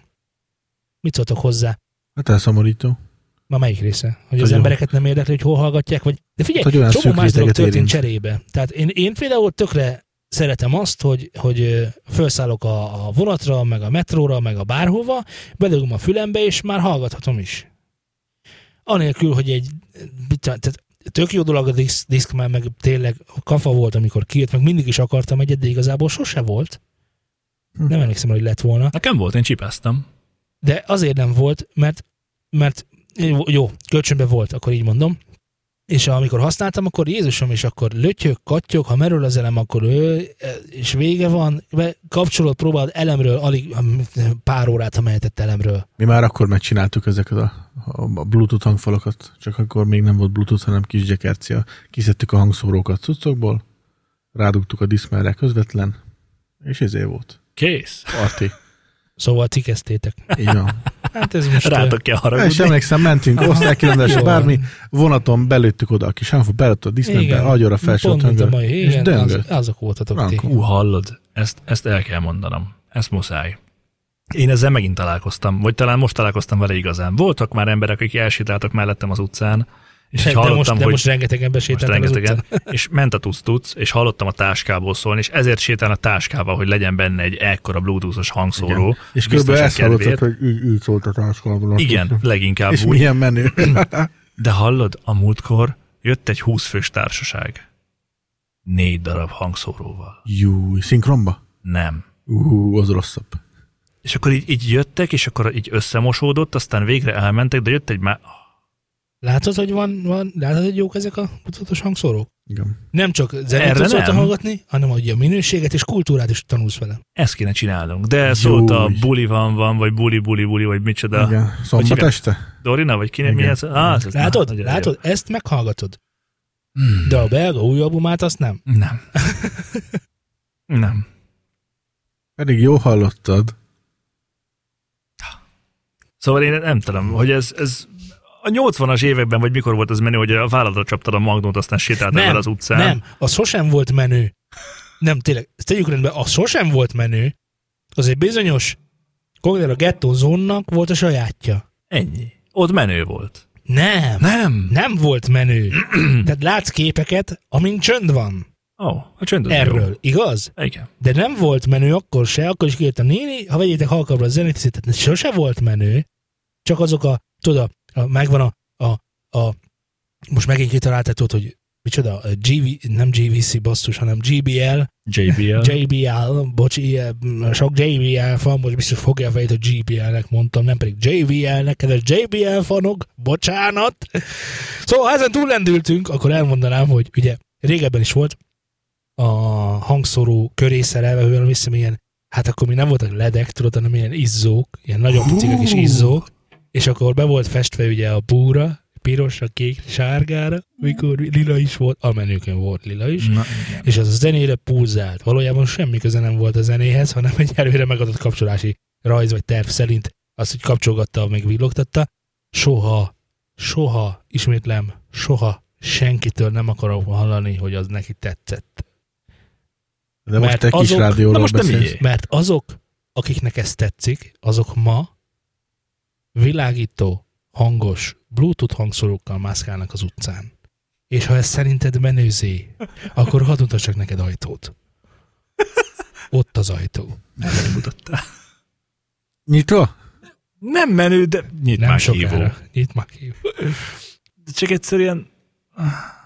Mit szóltok hozzá? Hát elszomorító. Már melyik része? Hogy az embereket nem érdekli, hogy hol hallgatják? Vagy... De figyelj, csomó más dolog történt cserébe. Tehát én például tökre szeretem azt, hogy felszállok a vonatra, meg a metróra, meg a bárhova, bedugom a fülembe, és már hallgathatom is. Anélkül, hogy tehát tök jó dolog a diszk már, meg tényleg kafa volt, amikor kijött, meg mindig is akartam egyet, de igazából sose volt. Nem emlékszem, hogy lett volna. Nekem volt, én csipáztam. De azért nem volt, mert jó, kölcsönben volt, akkor így mondom. És amikor használtam, akkor Jézusom, és akkor lötyök, kattyok, ha merül az elem, akkor ő, és vége van, kapcsolod, próbálod elemről, alig pár órát, ha mehetett elemről. Mi már akkor megcsináltuk ezeket a Bluetooth hangfalokat, csak akkor még nem volt Bluetooth, hanem kis gyekercia. Kiszedtük a hangszórókat cuccokból, rádugtuk a diszmerre közvetlen, és ezért volt. Kész. Parti. Szóval ti kezdtétek. Igen. Hát ez most... Rátok kell haragudni. És emlékszem, mentünk osztálykirendezésre bármi, vonaton belőttük oda a kis hangfal, belőtt a diszmentben, agyóra felsőt hangol, és döngött. Azok voltatok ti. Hallod, ezt el kell mondanom. Ezt muszáj. Én ezzel megint találkoztam, vagy talán most találkoztam vele igazán. Voltak már emberek, akik elsétáltak mellettem az utcán, és de most rengetegen besétáltam az utcán. És ment a tuc-tuc, és hallottam a táskából szólni, és ezért sétál a táskával, hogy legyen benne egy ekkora bluetoothos hangszóró. Igen. És körülbelül ezt hallottak, hogy így szólt a táskával. Igen, leginkább és úgy. És milyen menő. De hallod, a múltkor jött egy 20 fős társaság. 4 darab hangszóróval. Jú, szinkronba? Nem. Az rosszabb. És akkor így jöttek, és akkor így összemosódott, aztán végre elmentek, de jött egy már... Látod, hogy látod, hogy jók ezek a mutatos hangszórók? Igen. Nem csak zenét tudsz hallgatni, hanem a minőséget és kultúrát is tanulsz vele. Ezt kéne csinálnunk, de szólt a buli van, vagy buli, vagy micsoda. Igen, szombat este. Dorina, vagy kinek mi ez? Látod, ezt meghallgatod. De a belga új albumát azt nem. Nem. Pedig jó hallottad. Szóval én nem tudom, hogy ez a 80-as években, vagy mikor volt ez menő, hogy a vállalatra csaptad a magnót, aztán sétáltál vele az utcán. Nem, az sosem volt menő. Nem, tényleg, ezt tegyük rendben, az sosem volt menő. Az egy bizonyos, konkrétan a gettózónnak volt a sajátja. Ennyi. Ott menő volt. Nem volt menő. Tehát látsz képeket, amin csönd van. A csönd az erről, jó. Igaz? Igen. De nem volt menő akkor se, akkor is kértem, néni, ha vegyétek halkabbra a zenét, tehát sose volt menő, csak azok megvan a most megint kitaláltatod, hogy micsoda, nem GVC basszus, hanem JBL, bocs, sok JBL fan, most biztos fogja a fejét, hogy JBL-nek mondtam, nem pedig JBL-nek, kedves JBL fanok, bocsánat. Szóval ha ezen túllendültünk, akkor elmondanám, hogy ugye régebben is volt, a hangszóró köré szerelve, hogy valami hiszem ilyen, hát akkor mi nem voltak ledek, tudod, hanem ilyen izzók, ilyen nagyon picikek is izzók, és akkor be volt festve ugye a búra, pirosra, kék, sárgára, mikor lila is volt, a menükön volt lila is, na, és az a zenére pulzált. Valójában semmi köze nem volt a zenéhez, hanem egy előre megadott kapcsolási rajz vagy terv szerint azt, hogy kapcsolgatta, meg villogtatta. Soha, ismétlem, soha senkitől nem akarok hallani, hogy az neki tetszett. De most egy kis rádióról beszélsz. Mert azok, akiknek ez tetszik, azok ma világító, hangos, Bluetooth hangszórókkal mászkálnak az utcán. És ha ez szerinted menőzé, akkor hadd mutassak neked ajtót. Ott az ajtó. Nem mutattál. Nyitva? Nem menő, de nyit nem sokára. Nyit már hívó. De csak egyszerűen...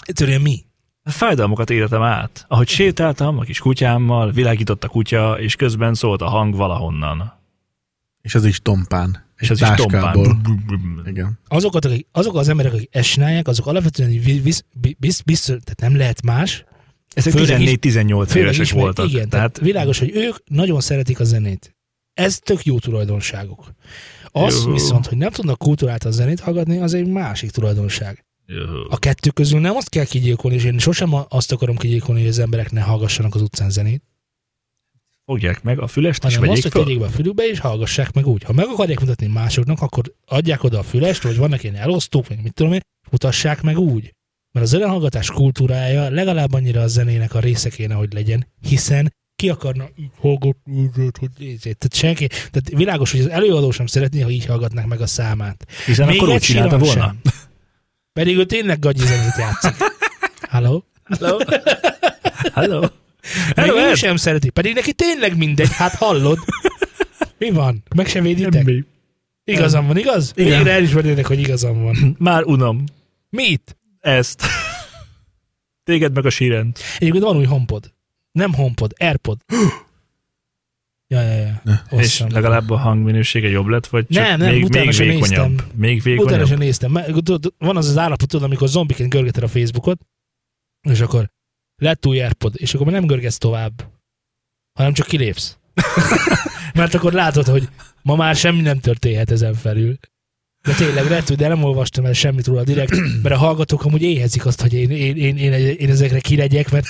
Egyszerűen mi? A fájdalmokat éltem át. Ahogy sétáltam a kis kutyámmal, világított a kutya, és közben szólt a hang valahonnan. És az is tompán. És az is tompán. Igen. Azok az emberek, akik ezt csinálják, azok alapvetően biztos, tehát nem lehet más. Ezek 14-18 évesek voltak. Igen, tehát világos, hogy ők nagyon szeretik a zenét. Ez tök jó tulajdonságuk. Az viszont, hogy nem tudnak kulturáltan zenét hallgatni, az egy másik tulajdonság. A kettő közül nem azt kell kigyilkolni, és én sosem azt akarom kigyilkolni, hogy az emberek ne hallgassanak az utcán zenét. Fogják meg a fülest, és vegyék fel. Azt, hogy tegyék be a fülükbe, és hallgassák meg úgy. Ha meg akarják mutatni másoknak, akkor adják oda a fülest, vagy vannak ilyen elosztók, vagy mit tudom én, mutassák meg úgy. Mert a zenehallgatás kultúrája legalább annyira a zenének a része kéne, hogy legyen, hiszen ki akarna így hallgatni, tehát senki, tehát világos, hogy az előadó sem szeretné, ha így hallgatnák meg a számát. Hiszen még akkor úgy csinálta volna. Sem. Pedig ő tényleg gagyi zenét játszik. Halló? Halló? Halló? Még ő sem szereti, pedig neki tényleg mindegy, hát hallod. Mi van? Meg sem véditek? Igazam van, igaz? Igen. Végre elismernének, hogy igazam van. Már unom. Mit? Ezt. Téged meg a sírent. Egyébként van új HomePod. Nem HomePod, AirPod. Ja. És legalább a hangminősége jobb lett, vagy csak nem, még vékonyabb? Néztem. Még vékonyabb? Utána sem néztem. Van az az állapotod, amikor zombiként görgeted a Facebookot, és akkor lett új AirPod, és akkor már nem görgetsz tovább, hanem csak kilépsz. Mert akkor látod, hogy ma már semmi nem történhet ezen felül. De tényleg lehet, de nem olvastam el semmit róla direkt, mert a hallgatók amúgy éhezik azt, hogy én ezekre kilegyek, mert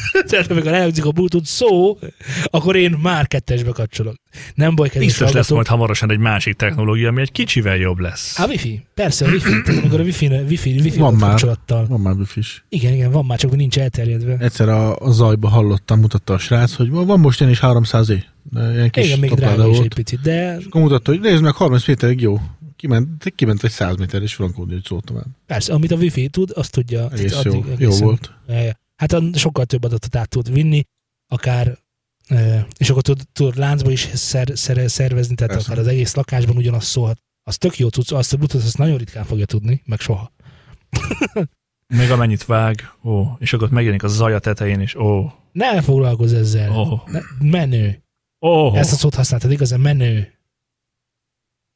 amikor elhangzik a Bluetooth szó, akkor én már kettesbe kapcsolok. Nem baj, kedves hallgatók. Biztos lesz majd hamarosan egy másik technológia, ami egy kicsivel jobb lesz. A Wi-Fi. Persze, a Wi-Fi. Tehát amikor a Wi-Fi kapcsolattal. Van már Wi-Fi-s. Igen, van már, csak nincs elterjedve. Egyszer a zajba hallottam, mutatta a srác, hogy van most én is 300E. Igen, még drága is egy picit, de... És akkor mutatta, hogy nézd meg, 30 méterig jó. Kiment egy 100 méter, és frankódni, hogy szóltam el. Persze, amit a Wi-Fi tud, azt tudja. Egész jó, addig, jó volt. Hát sokkal több adatot át tud vinni, akár, és akkor tud láncba is szervezni, tehát persze. Akár az egész lakásban ugyanaz szólhat. Az tök jó tudsz, azt a Bluetooth azt nagyon ritkán fogja tudni, meg soha. Még amennyit vág, és akkor megjelenik a zaj a tetején, és Ne foglalkozz ezzel. Menő. Ezt a szót használtad, igazán menő.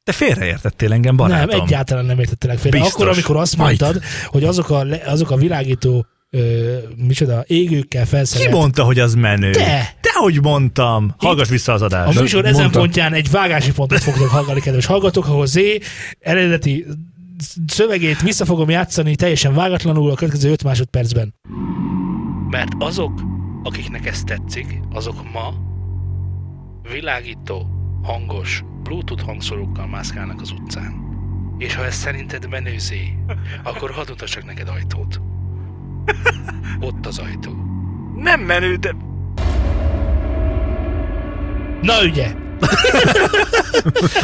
Te félreértettél engem, barátom. Nem, egyáltalán nem értettelek félre. Biztos. Akkor, amikor azt mondtad, hogy azok a világító égőkkel felszerelt... Ki mondta, hogy az menő? Te hogy mondtam? Hallgass vissza az adást. A műsor ezen pontján egy vágási pontot fogtok hallani, kedves hallgatók, ahol Zé eredeti szövegét vissza fogom játszani teljesen vágatlanul a következő 5 másodpercben. Mert azok, akiknek ez tetszik, azok ma világító, hangos, Bluetooth hangszórókkal mászkálnak az utcán. És ha ez szerinted menőzé, akkor hadd mutassak neked ajtót. Ott az ajtó. Nem menő, de... Na ugye!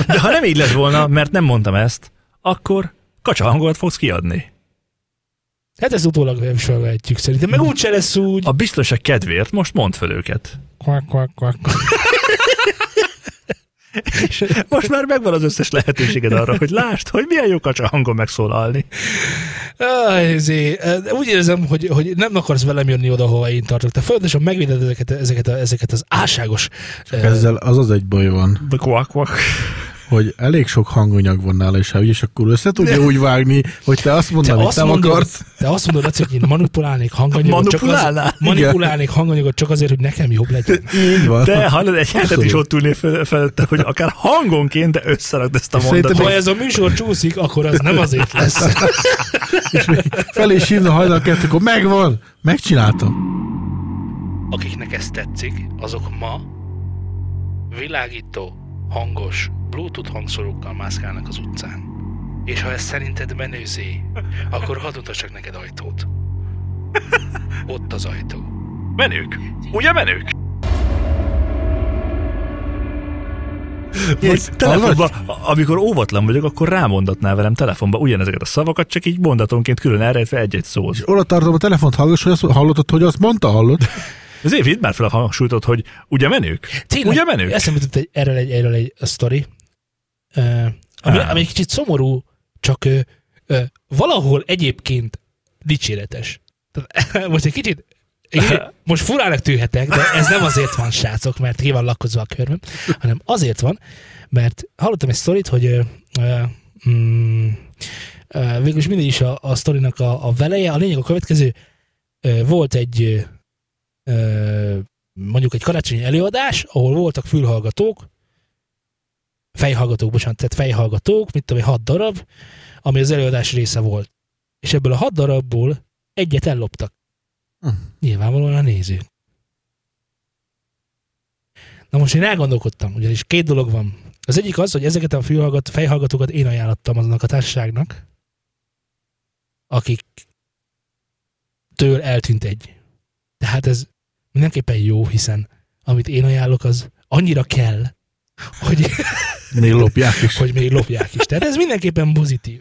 De ha nem így lett volna, mert nem mondtam ezt, akkor kacsa hangolat fogsz kiadni. Hát ezt utólag nem is felvehetjük szerintem, meg úgyse lesz úgy. A biztonság kedvéért most mondd fel őket. Kvak, kvak, kvak. És most már megvan az összes lehetőséged arra, hogy lásd, hogy milyen jó kacsa hangon megszólalni. Úgy érzem, hogy nem akarsz velem jönni oda, hova én tartok. Te folyamatosan megvéded ezeket az álságos... Ezzel az egy baj van. hogy elég sok hanganyag van nála, és akkor össze tudja úgy vágni, hogy te azt mondanád, amit nem akarsz. Te azt mondod, Laci, hogy én manipulálnék hanganyagot csak azért, hogy nekem jobb legyen. Így van. De hallod, egy hetet is ott ülnél felette, hogy akár hangonként, de összerakd ezt a mondatot. Ha ez a műsor csúszik, akkor az nem azért lesz. És még felé sírna hajnal kettő, akkor megvan, megcsináltam. Akiknek ez tetszik, azok ma világító, hangos, Bluetooth hangszorokkal mászkálnak az utcán. És ha ez szerinted menőzé, akkor hadd mutassak neked ajtót. Ott az ajtó. Menők! Ugye menők? Telefonban, amikor óvatlan vagyok, akkor rámondatnál velem telefonban ugyanezeket a szavakat, csak így mondatonként külön elrejtve egy-egy szót. És oda tartom a telefont, hallgass, hogy azt hallottad, hogy azt mondta, hallott? Azért vidd már fel a hangsúlytot, hogy ugye menők? Tényleg, ugye menők? Eszembe jutott erről egy sztori, ami egy kicsit szomorú, csak valahol egyébként dicséretes. Most egy kicsit most furának tűhetek, de ez nem azért van, srácok, mert ki van lakkozva a körmöm, hanem azért van, mert hallottam egy sztorit, hogy végülis mindig is a sztorinak a veleje, a lényeg a következő, volt egy mondjuk egy karácsonyi előadás, ahol voltak fejhallgatók, mint tudom, 6 darab, ami az előadás része volt. És ebből a 6 darabból egyet elloptak. Nyilvánvalóan a néző. Na most én elgondolkodtam, ugyanis 2 dolog van. Az egyik az, hogy ezeket a fejhallgatókat én ajánlottam azonnak a társaságnak, akiktől eltűnt egy. Tehát ez mindenképpen jó, hiszen amit én ajánlok, az annyira kell, hogy még lopják is. Tehát ez mindenképpen pozitív.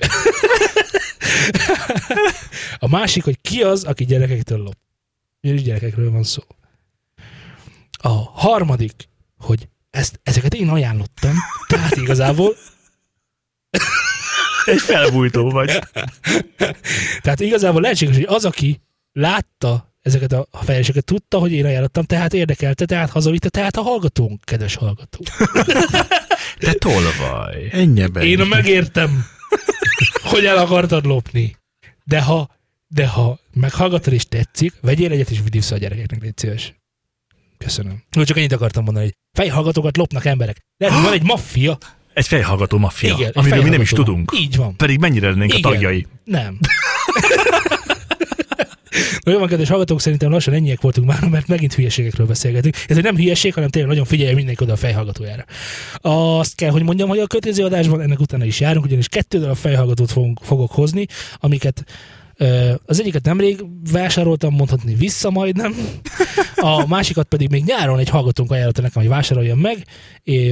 A másik, hogy ki az, aki gyerekektől lop. Ugyanis gyerekekről van szó. A harmadik, hogy ezeket én ajánlottam, tehát igazából egy felbújtó vagy. Tehát igazából lehetséges, hogy az, aki látta ezeket a fejleseket, tudta, hogy én ajánlottam, tehát érdekelte, tehát hazavitte, tehát a hallgatónk, kedves hallgató. De tolvaj. Ennyeben. Én megértem, hogy el akartad lopni. De ha meghallgatod és tetszik, vegyél egyet és vidd vissza a gyerekeknek, légy szíves. Köszönöm. Úgy csak ennyit akartam mondani, hogy fejhallgatókat lopnak emberek. Lehet, hogy van egy maffia. Egy fejhallgató maffia, igen, amiről mi nem is tudunk. Így van. Pedig mennyire lennénk a tagjai. Nem. Na jó, van, kedves hallgatók, szerintem lassan ennyiek voltunk már, mert megint hülyeségekről beszélgetünk. Ez nem hülyeség, hanem tényleg nagyon figyelj mindenki oda a fejhallgatójára. Azt kell, hogy mondjam, hogy a következő adásban ennek utána is járunk, ugyanis 2 darab fejhallgatót fogok hozni, amiket az egyiket nemrég vásároltam, mondhatni vissza majdnem, a másikat pedig még nyáron egy hallgatónk ajánlotta nekem, hogy vásároljam meg,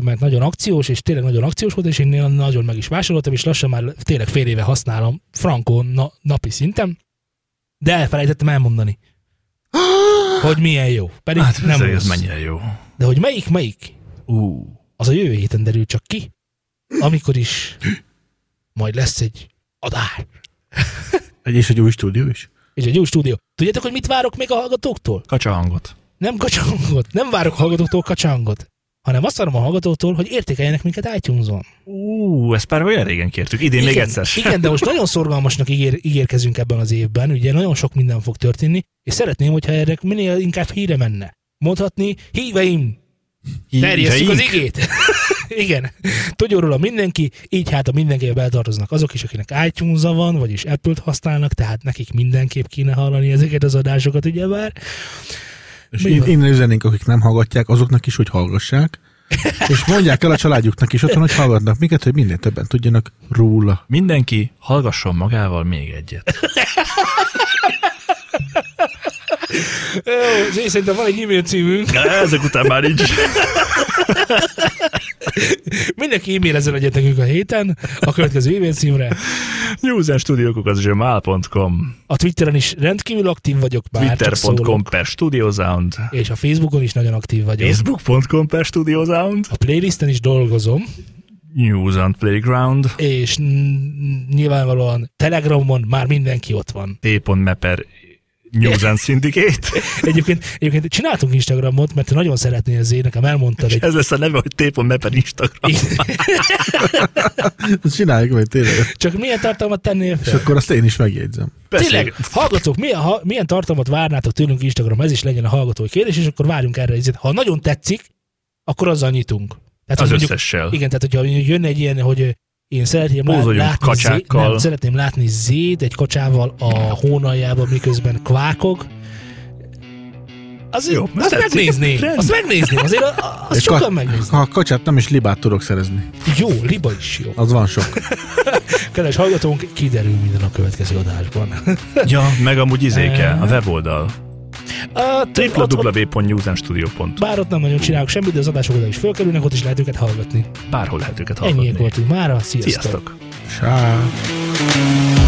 mert nagyon akciós, és tényleg nagyon akciós volt, és én nagyon meg is vásároltam, és lassan már tényleg fél éve használom frankon napi szinten. De elfelejtettem elmondani, hogy milyen jó. Pedig hát nem ez mennyire jó. De hogy melyik? Az a jövő héten derül csak ki, amikor is majd lesz egy adás. És egy új stúdió is. Tudjátok, hogy mit várok még a hallgatóktól? Kacsahangot. Nem kacsahangot. Nem várok hallgatóktól kacsahangot. Hanem azt várom a hallgatóktól, hogy értékeljenek minket iTunes-on. Ezt már olyan régen kértük, idén igen, még egyszer. Igen, de most nagyon szorgalmasnak ígérkezünk ebben az évben, ugye nagyon sok minden fog történni, és szeretném, hogyha erre minél inkább híre menne. Mondhatni, híveim! Terjesszük az igét! Igen, tudjon róla mindenki, így hát a mindenképp beltartoznak azok is, akinek iTunes-a van, vagyis Apple-t használnak, tehát nekik mindenképp kéne hallani ezeket az adásokat, ugye már. És én üzenénk, akik nem hallgatják, azoknak is, hogy hallgassák, és mondják el a családjuknak is otthon, hogy hallgatnak minket, hogy minél többen tudjanak róla. Mindenki hallgasson magával még egyet. Jó, szerintem van egy e-mail címünk. Na, ezek után már nincs. Mindenki e-mailezzel egyetekünk a héten, a következő e-mail címre. newsandstudiokuk@gmail.com. A Twitteren is rendkívül aktív vagyok, bár Twitter.com/StudioSound. És a Facebookon is nagyon aktív vagyok. Facebook.com/StudioSound. A playlisten is dolgozom. News and Playground. És nyilvánvalóan Telegramon már mindenki ott van. T.me/. News and Syndicate. Egyébként csináltunk Instagramot, mert te nagyon szeretnél az én, nekem elmondtad. Ez lesz a neve, hogy Tépon Mepen Instagram. Csináljuk majd tényleg. Csak milyen tartalmat tennél fel? És akkor azt én is megjegyzem. Tényleg, hallgatók, milyen tartalmat várnátok tőlünk Instagram, ez is legyen a hallgatói kérdés, és akkor várjunk erre. Ha nagyon tetszik, akkor azzal nyitunk. Tehát, az mondjuk, összessel. Igen, tehát hogyha jön egy ilyen, hogy én szeretném látni Zét egy kacsával a hónaljában, miközben kvákok. Azt megnézném. Azért azt sokan megnézni. Ha a kacsát nem is libát tudok szerezni. Jó, liba is jó. Az van sok. Kedves hallgatónk, kiderül minden a következő adásban. Ja, meg amúgy izéke, a weboldal. www.newsandstudio.hu. Bár ott nem nagyon csinálok semmit, de az adások oda is fölkerülnek, ott is lehet őket hallgatni. Bárhol lehet őket hallgatni. Ennyiek voltunk mára, sziasztok! Sziasztok!